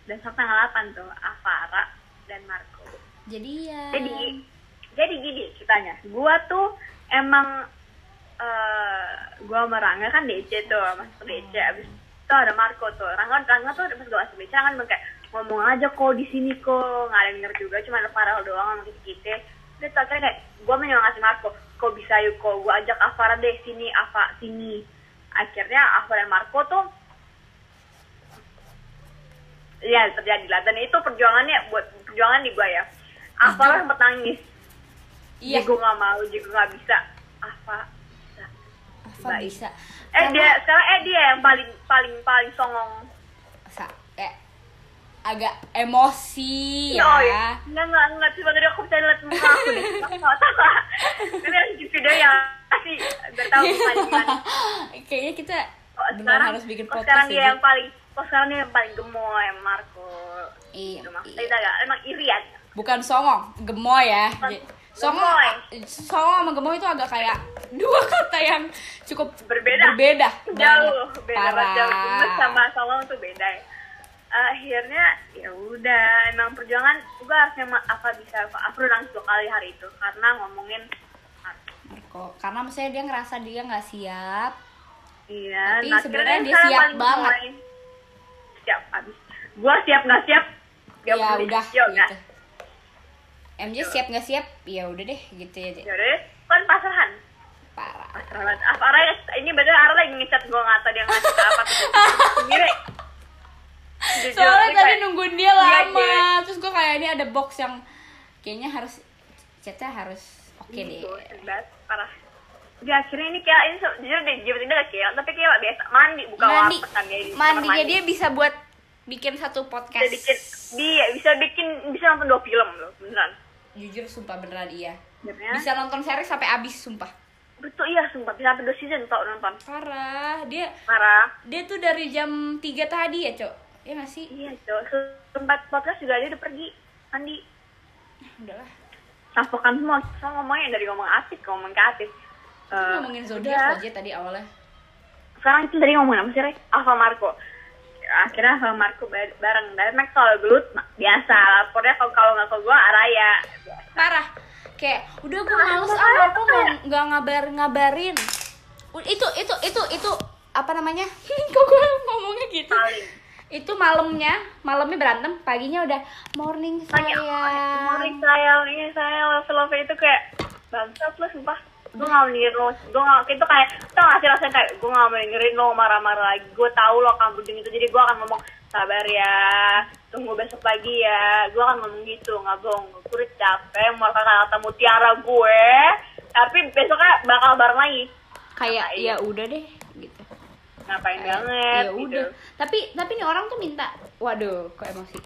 dan start tanggal delapan tuh Afara dan Marco. Jadi ya. Jadi, jadi gini ceritanya. Gua tuh emang uh, gua sama Rangga kan D C tuh, masuk D C. Abis itu ada Marco tuh. Rangga, Rangga tuh pas gua masuk D C kan kayak ngomong aja kok di sini kok, nggak ada yang denger juga, cuma ada Farel doang sama kita. Terus akhirnya kayak gua menyemangatin Marco. Kok bisa yuk kok gue ajak Afara deh sini, Afa sini. Akhirnya Afara dan Marco tuh ya terjadi lah, dan itu perjuangannya, buat perjuangan di gue ya. Afara sempat nangis. Iya. Gue gak mau, gue gak bisa. Afa bisa. Afa Baik. bisa. Eh Sama... dia sekarang eh dia yang paling paling paling songong. Sa eh agak emosi ya. Oh, ya. Enggak, enggak, enggak. Cuma tadi aku bisa lihat muka aku deh. Masa-masa. Ini harus di video yang kasih bertahu gimana. Kayaknya kita oh, sekarang, harus bikin podcast. Oh, sekarang dia yang paling, oh, sekarang dia yang paling gemoy, Marco. Iya. Kita enggak, emang iri ya. Bukan songong, gemoy ya. Songong, songong sama gemoy itu agak kayak dua kata yang cukup berbeda. Berbeda. Jauh. Beda, parah. Jauh. Gemes sama songong itu beda ya. Akhirnya ya udah, emang perjuangan gue harusnya apa bisa apa langsung kali hari itu karena ngomongin Marco. Marco karena misalnya dia ngerasa dia nggak siap. Iya. Tapi nah, sebenarnya dia siap banget. Mulai. Siap abis. Gue siap nggak siap? Ya udah. Siap, gitu. Gak? M J Tuh. siap nggak siap? Ya udah deh gitu ya. Ya udah. Kan pasrahan. Parah. Pasrahan. Apa araya? Ini bener araya lagi ngecat gue nggak tahu dia ngasih apa tuh. Sendiri. Jujur, soalnya tadi kayak, nungguin dia lama iya, iya. Terus gue kayak ini ada box yang kayaknya harus chatnya harus oke okay deh banget, parah ya. Akhirnya ini kayak ini jujur deh jemput dia kecil tapi kayak biasa mandi buka mandi. Warpetan dia di mandi ya, dia bisa buat bikin satu podcast, bisa bikin, dia bisa bikin bisa nonton dua film loh beneran, jujur sumpah beneran iya beneran? Bisa nonton series sampai habis sumpah. Betul iya sumpah, bisa sampai dua season tau nonton. Parah dia, parah dia tuh dari jam tiga tadi ya cok. Iya gak sih? Iya, so, tempat podcast juga dia udah pergi, mandi. Udahlah. Tapokan semua, so ngomongnya dari ngomong asik ke ngomong ke atis. Uh, ngomongin zodiak aja tadi awalnya. Sekarang itu tadi ngomongin apa sih, Rek? Alfa Marco. Akhirnya Alfa Marco bareng. Dan Max kalau gelut, biasa. Lapornya kalau gak ke gue, araya. Biasa. Parah. Kayak, udah gue males sama Marco gak ngabar-ngabarin. Itu, itu, itu, itu, apa namanya? Kok gue ngomongnya gitu? Paling. Itu malamnya, malamnya berantem, paginya udah morning sayang. Morning sayang, ini sayang, love love itu kayak bangsat lu sumpah. Gue gak mau dengerin lo, gue gak, itu kayak, tau gak sih rasanya kayak, gue gak mau dengerin lo marah-marah lagi. Gue tau lo akan buding itu, jadi gue akan ngomong, sabar ya, tunggu besok pagi ya. Gue akan ngomong gitu, gak bohong, gue udah capek, mau kata-kata mutiara gue. Tapi besoknya bakal bareng lagi. Kayak, ya udah deh, gitu. Ngapain eh, banget ya gitu. Udah. Tapi tapi nih orang tuh minta, waduh, kok emosi.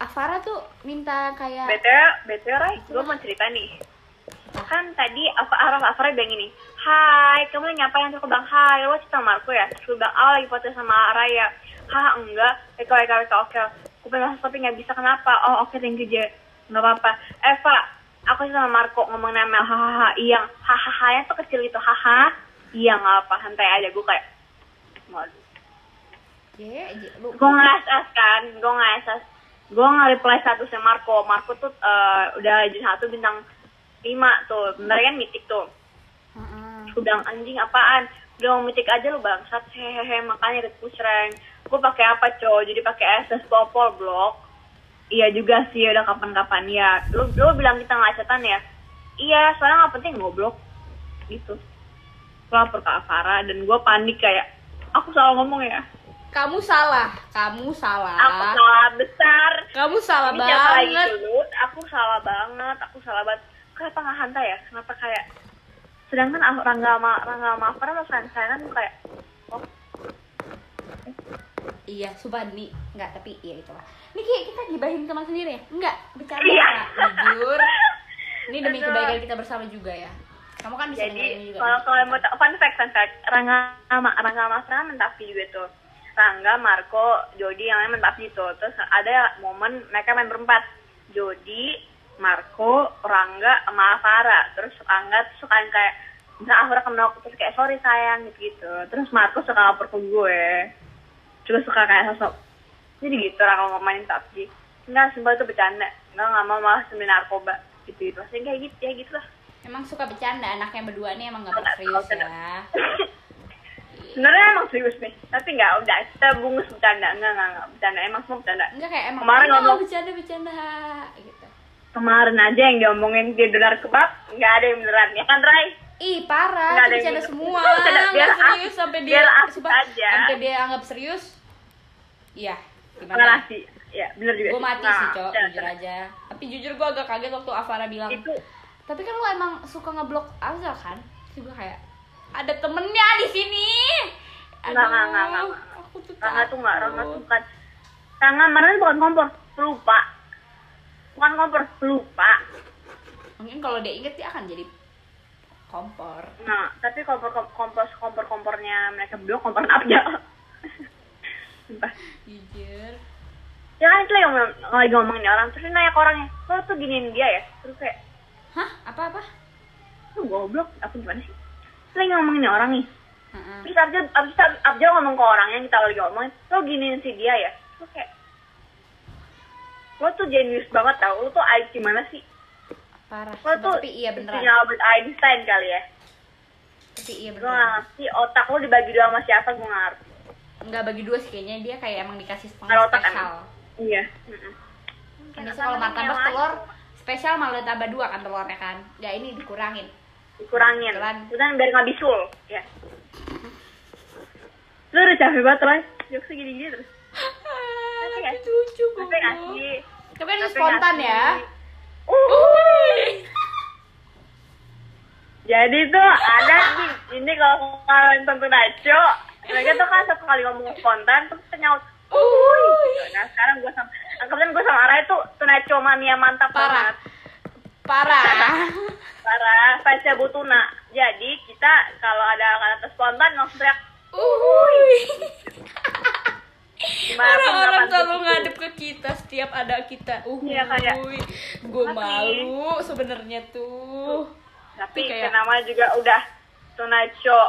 Afara tuh minta kayak B T W, B T W Ray, gue mau cerita nih. Kan tadi Afara Afara bilang gini, "Hai, kamu lagi ngapain?" Aku bilang, "Hai, lo cerita sama aku ya." Terus bilang, "Oh, lagi foto sama Araya." "Hah, enggak." Eko Eko Eko oke. Aku bilang, "Tapi enggak bisa kenapa?" "Oh, oke, okay, thank you, Je. Enggak apa-apa." "Eva, aku sama Marco ngomong namel." "Hahaha, iya." "Hahaha-nya tuh kecil itu, haha." "Iya, enggak apa, santai aja." Gue kayak waduh, yeah, yeah, gue ngasas kan, gue ngasas, gue nge-reply statusnya Marco. Marco tuh uh, udah jadi satu bintang lima tuh, bener kan mitik tuh. Mm-hmm. Gue bilang anjing apaan, udah mau mitik aja lu bangsat, hehehe makanya push rank. Gue pakai apa cow, jadi pakai S S popol blok. Iya juga sih, udah kapan-kapan ya. Lu lu bilang kita ngacetan ya? Iya, soalnya nggak penting goblok, gitu. Gue lapor ke Afara dan gue panik kayak. Aku salah ngomong ya. Kamu salah, kamu salah. Aku salah besar. Kamu salah ini banget. Aku salah banget, aku salah banget. Kenapa nggak hantai ya? Kenapa kayak? Sedangkan Rangga sama Rangga sama Afara sama friend-friendan kayak. Oh. Eh. Iya, sumpah nih, nggak tapi iya itulah. Nih kita gibahin teman sendiri ya? Enggak, bercanda. Iya. Jujur. Ini demi kebaikan kita bersama juga ya. Kamu kan bisa jadi juga. Kalau kalau mau fun fact, fun fact, Rangga sama Rangga sama Afara mentapi juga tuh. Rangga, Marco, Jody yang lain main P U B G tuh. Terus ada momen mereka main berempat, Jody, Marco, Rangga, sama Afara. Terus Rangga tuh suka yang kayak, misalnya Afara kenal aku, terus kayak sorry sayang gitu-gitu. Terus Marco suka lapor ke gue, juga suka kayak sosok. Jadi gitu Rangga mau main P U B G. Enggak, sumpah itu bercanda. Enggak, nggak mau malah sembunyi narkoba gitu-gitu. Maksudnya kayak gitu, ya gitu lah. Emang suka bercanda, anaknya berdua nih emang gak serius ya. Sebenarnya emang serius nih, tapi nggak, udah kita bungus bercanda, nggak nggak nggak bercanda, emang semua bercanda. Nggak kayak emang kemarin ngomong bercanda bercanda gitu. Kemarin aja yang diomongin dia dolar kebab, nggak ada yang beneran ya kan Ray? Ih parah, ada bercanda yang semua, nggak serius sampai dia sampai dia anggap serius. Iya, gimana? Ya bener juga. Gue mati nah, sih cok, jujur bener. aja. Tapi jujur gue agak kaget waktu Afara bilang. Itu. Tapi kan lo emang suka ngeblok Afara kan? Sih gue kayak. Ada temennya di sini. Enggak, enggak, enggak, enggak. Rangga tuh enggak, Rangga tuh bukan. Rangga kemarin bukan kompor, pelupa. Bukan kompor, pelupa. Mungkin kalau dia inget dia akan jadi kompor. Nah, tapi kompor kompor kompor kompornya mereka berdua kompor apa ya? Sumpah. Jujur. Ya kan itu yang lagi ngomongin orang, terus nanya ke orangnya, lo tuh giniin dia ya? Terus kayak, hah? Apa-apa? Lu goblok, aku gimana sih? Lagi ngomongin orang nih, uh-uh. Terus Abdal, Abdal, Abdal ngomong ke orang yang kita lagi ngomongin, lo giniin si dia ya, lo kayak, lo tuh jenius banget tau, lo tuh I Q gimana sih? Parah, lo tuh tapi iya beneran. Albert Einstein kali ya? Tapi iya beneran. Gue ngerti, otak lo dibagi dua sama siapa gue ngerti. Enggak bagi dua sih kayaknya, dia kayak emang dikasih setengah spesial. Iya. Biasanya kalau martabak telur, spesial malah tambah dua kan telurnya kan, ya ini dikurangin. Dikurangin, kemudian biar nggak bisul, ya. Lu udah capek banget, Roy. Jokesnya gini-gini terus. Tapi nggak lucu, gue. Tapi ngasih. Tapi harus spontan ngasih. Ya. Uhuy. Jadi tuh ada nih, ini kalau kalian tonton aja, mereka tuh kan satu kali ngomong spontan, terus nyaut. Uhuy. Nah sekarang gue sama, kemudian gue sama Araya tuh tunaco mania mantap banget. Parah. Parah, Faisal Butuna. Jadi kita kalau ada kata spontan langsung teriak. Uhuy. Orang-orang selalu ngadep ke kita setiap ada kita. Uhuy. Ya, gue malu sebenarnya tuh. Tapi kayak namanya juga udah tunaco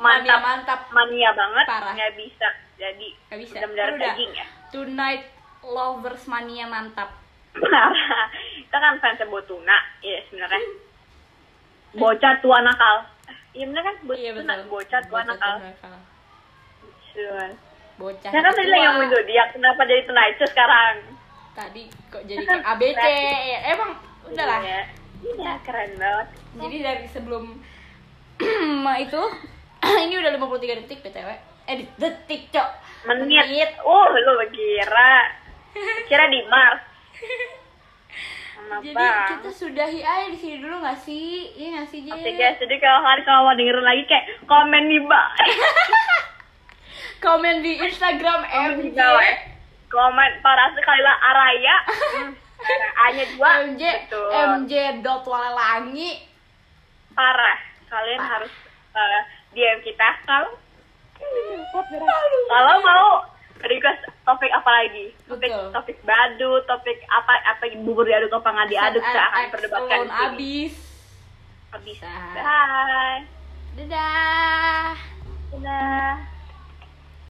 mantap mantap mania banget. Nggak bisa. Jadi benar-benar daging ya. Tonight lovers mania mantap. Parah. Kita kan fans Botuna, iya sebenarnya. Bocah tua nakal. Iya bener kan? Bocah iya, betul. Bocah tua nakal. Sure. Bocah. Saya kan tadi lagi ngomongin zodiak, kenapa jadi tunaico sekarang? Tadi kok jadi ke A B C. Ya, emang udahlah. Iya. Iya, keren banget. Jadi dari sebelum itu ini udah lima puluh tiga detik B T W. Eh detik, Cok. Menit. Menit. Oh, lu kira. Kira di Mars. Kenapa? Jadi kita sudahi aja di sini dulu nggak sih? Iya nggak sih, Jel? Oke guys, jadi kalau hari kalau mau dengerin lagi kayak komen di bawah, komen di Instagram M J, komen para sekali lah Araya, hanya dua, M J, M J dot Walelangi, parah. Kalian parah. Harus uh, D M kita kalau kalau mau. Request topik apa lagi? Topik betul. Topik badu, topik apa apa bubur diaduk apa nggak diaduk kita akan perdebatkan. Abis. Abis. Bye. Dadah.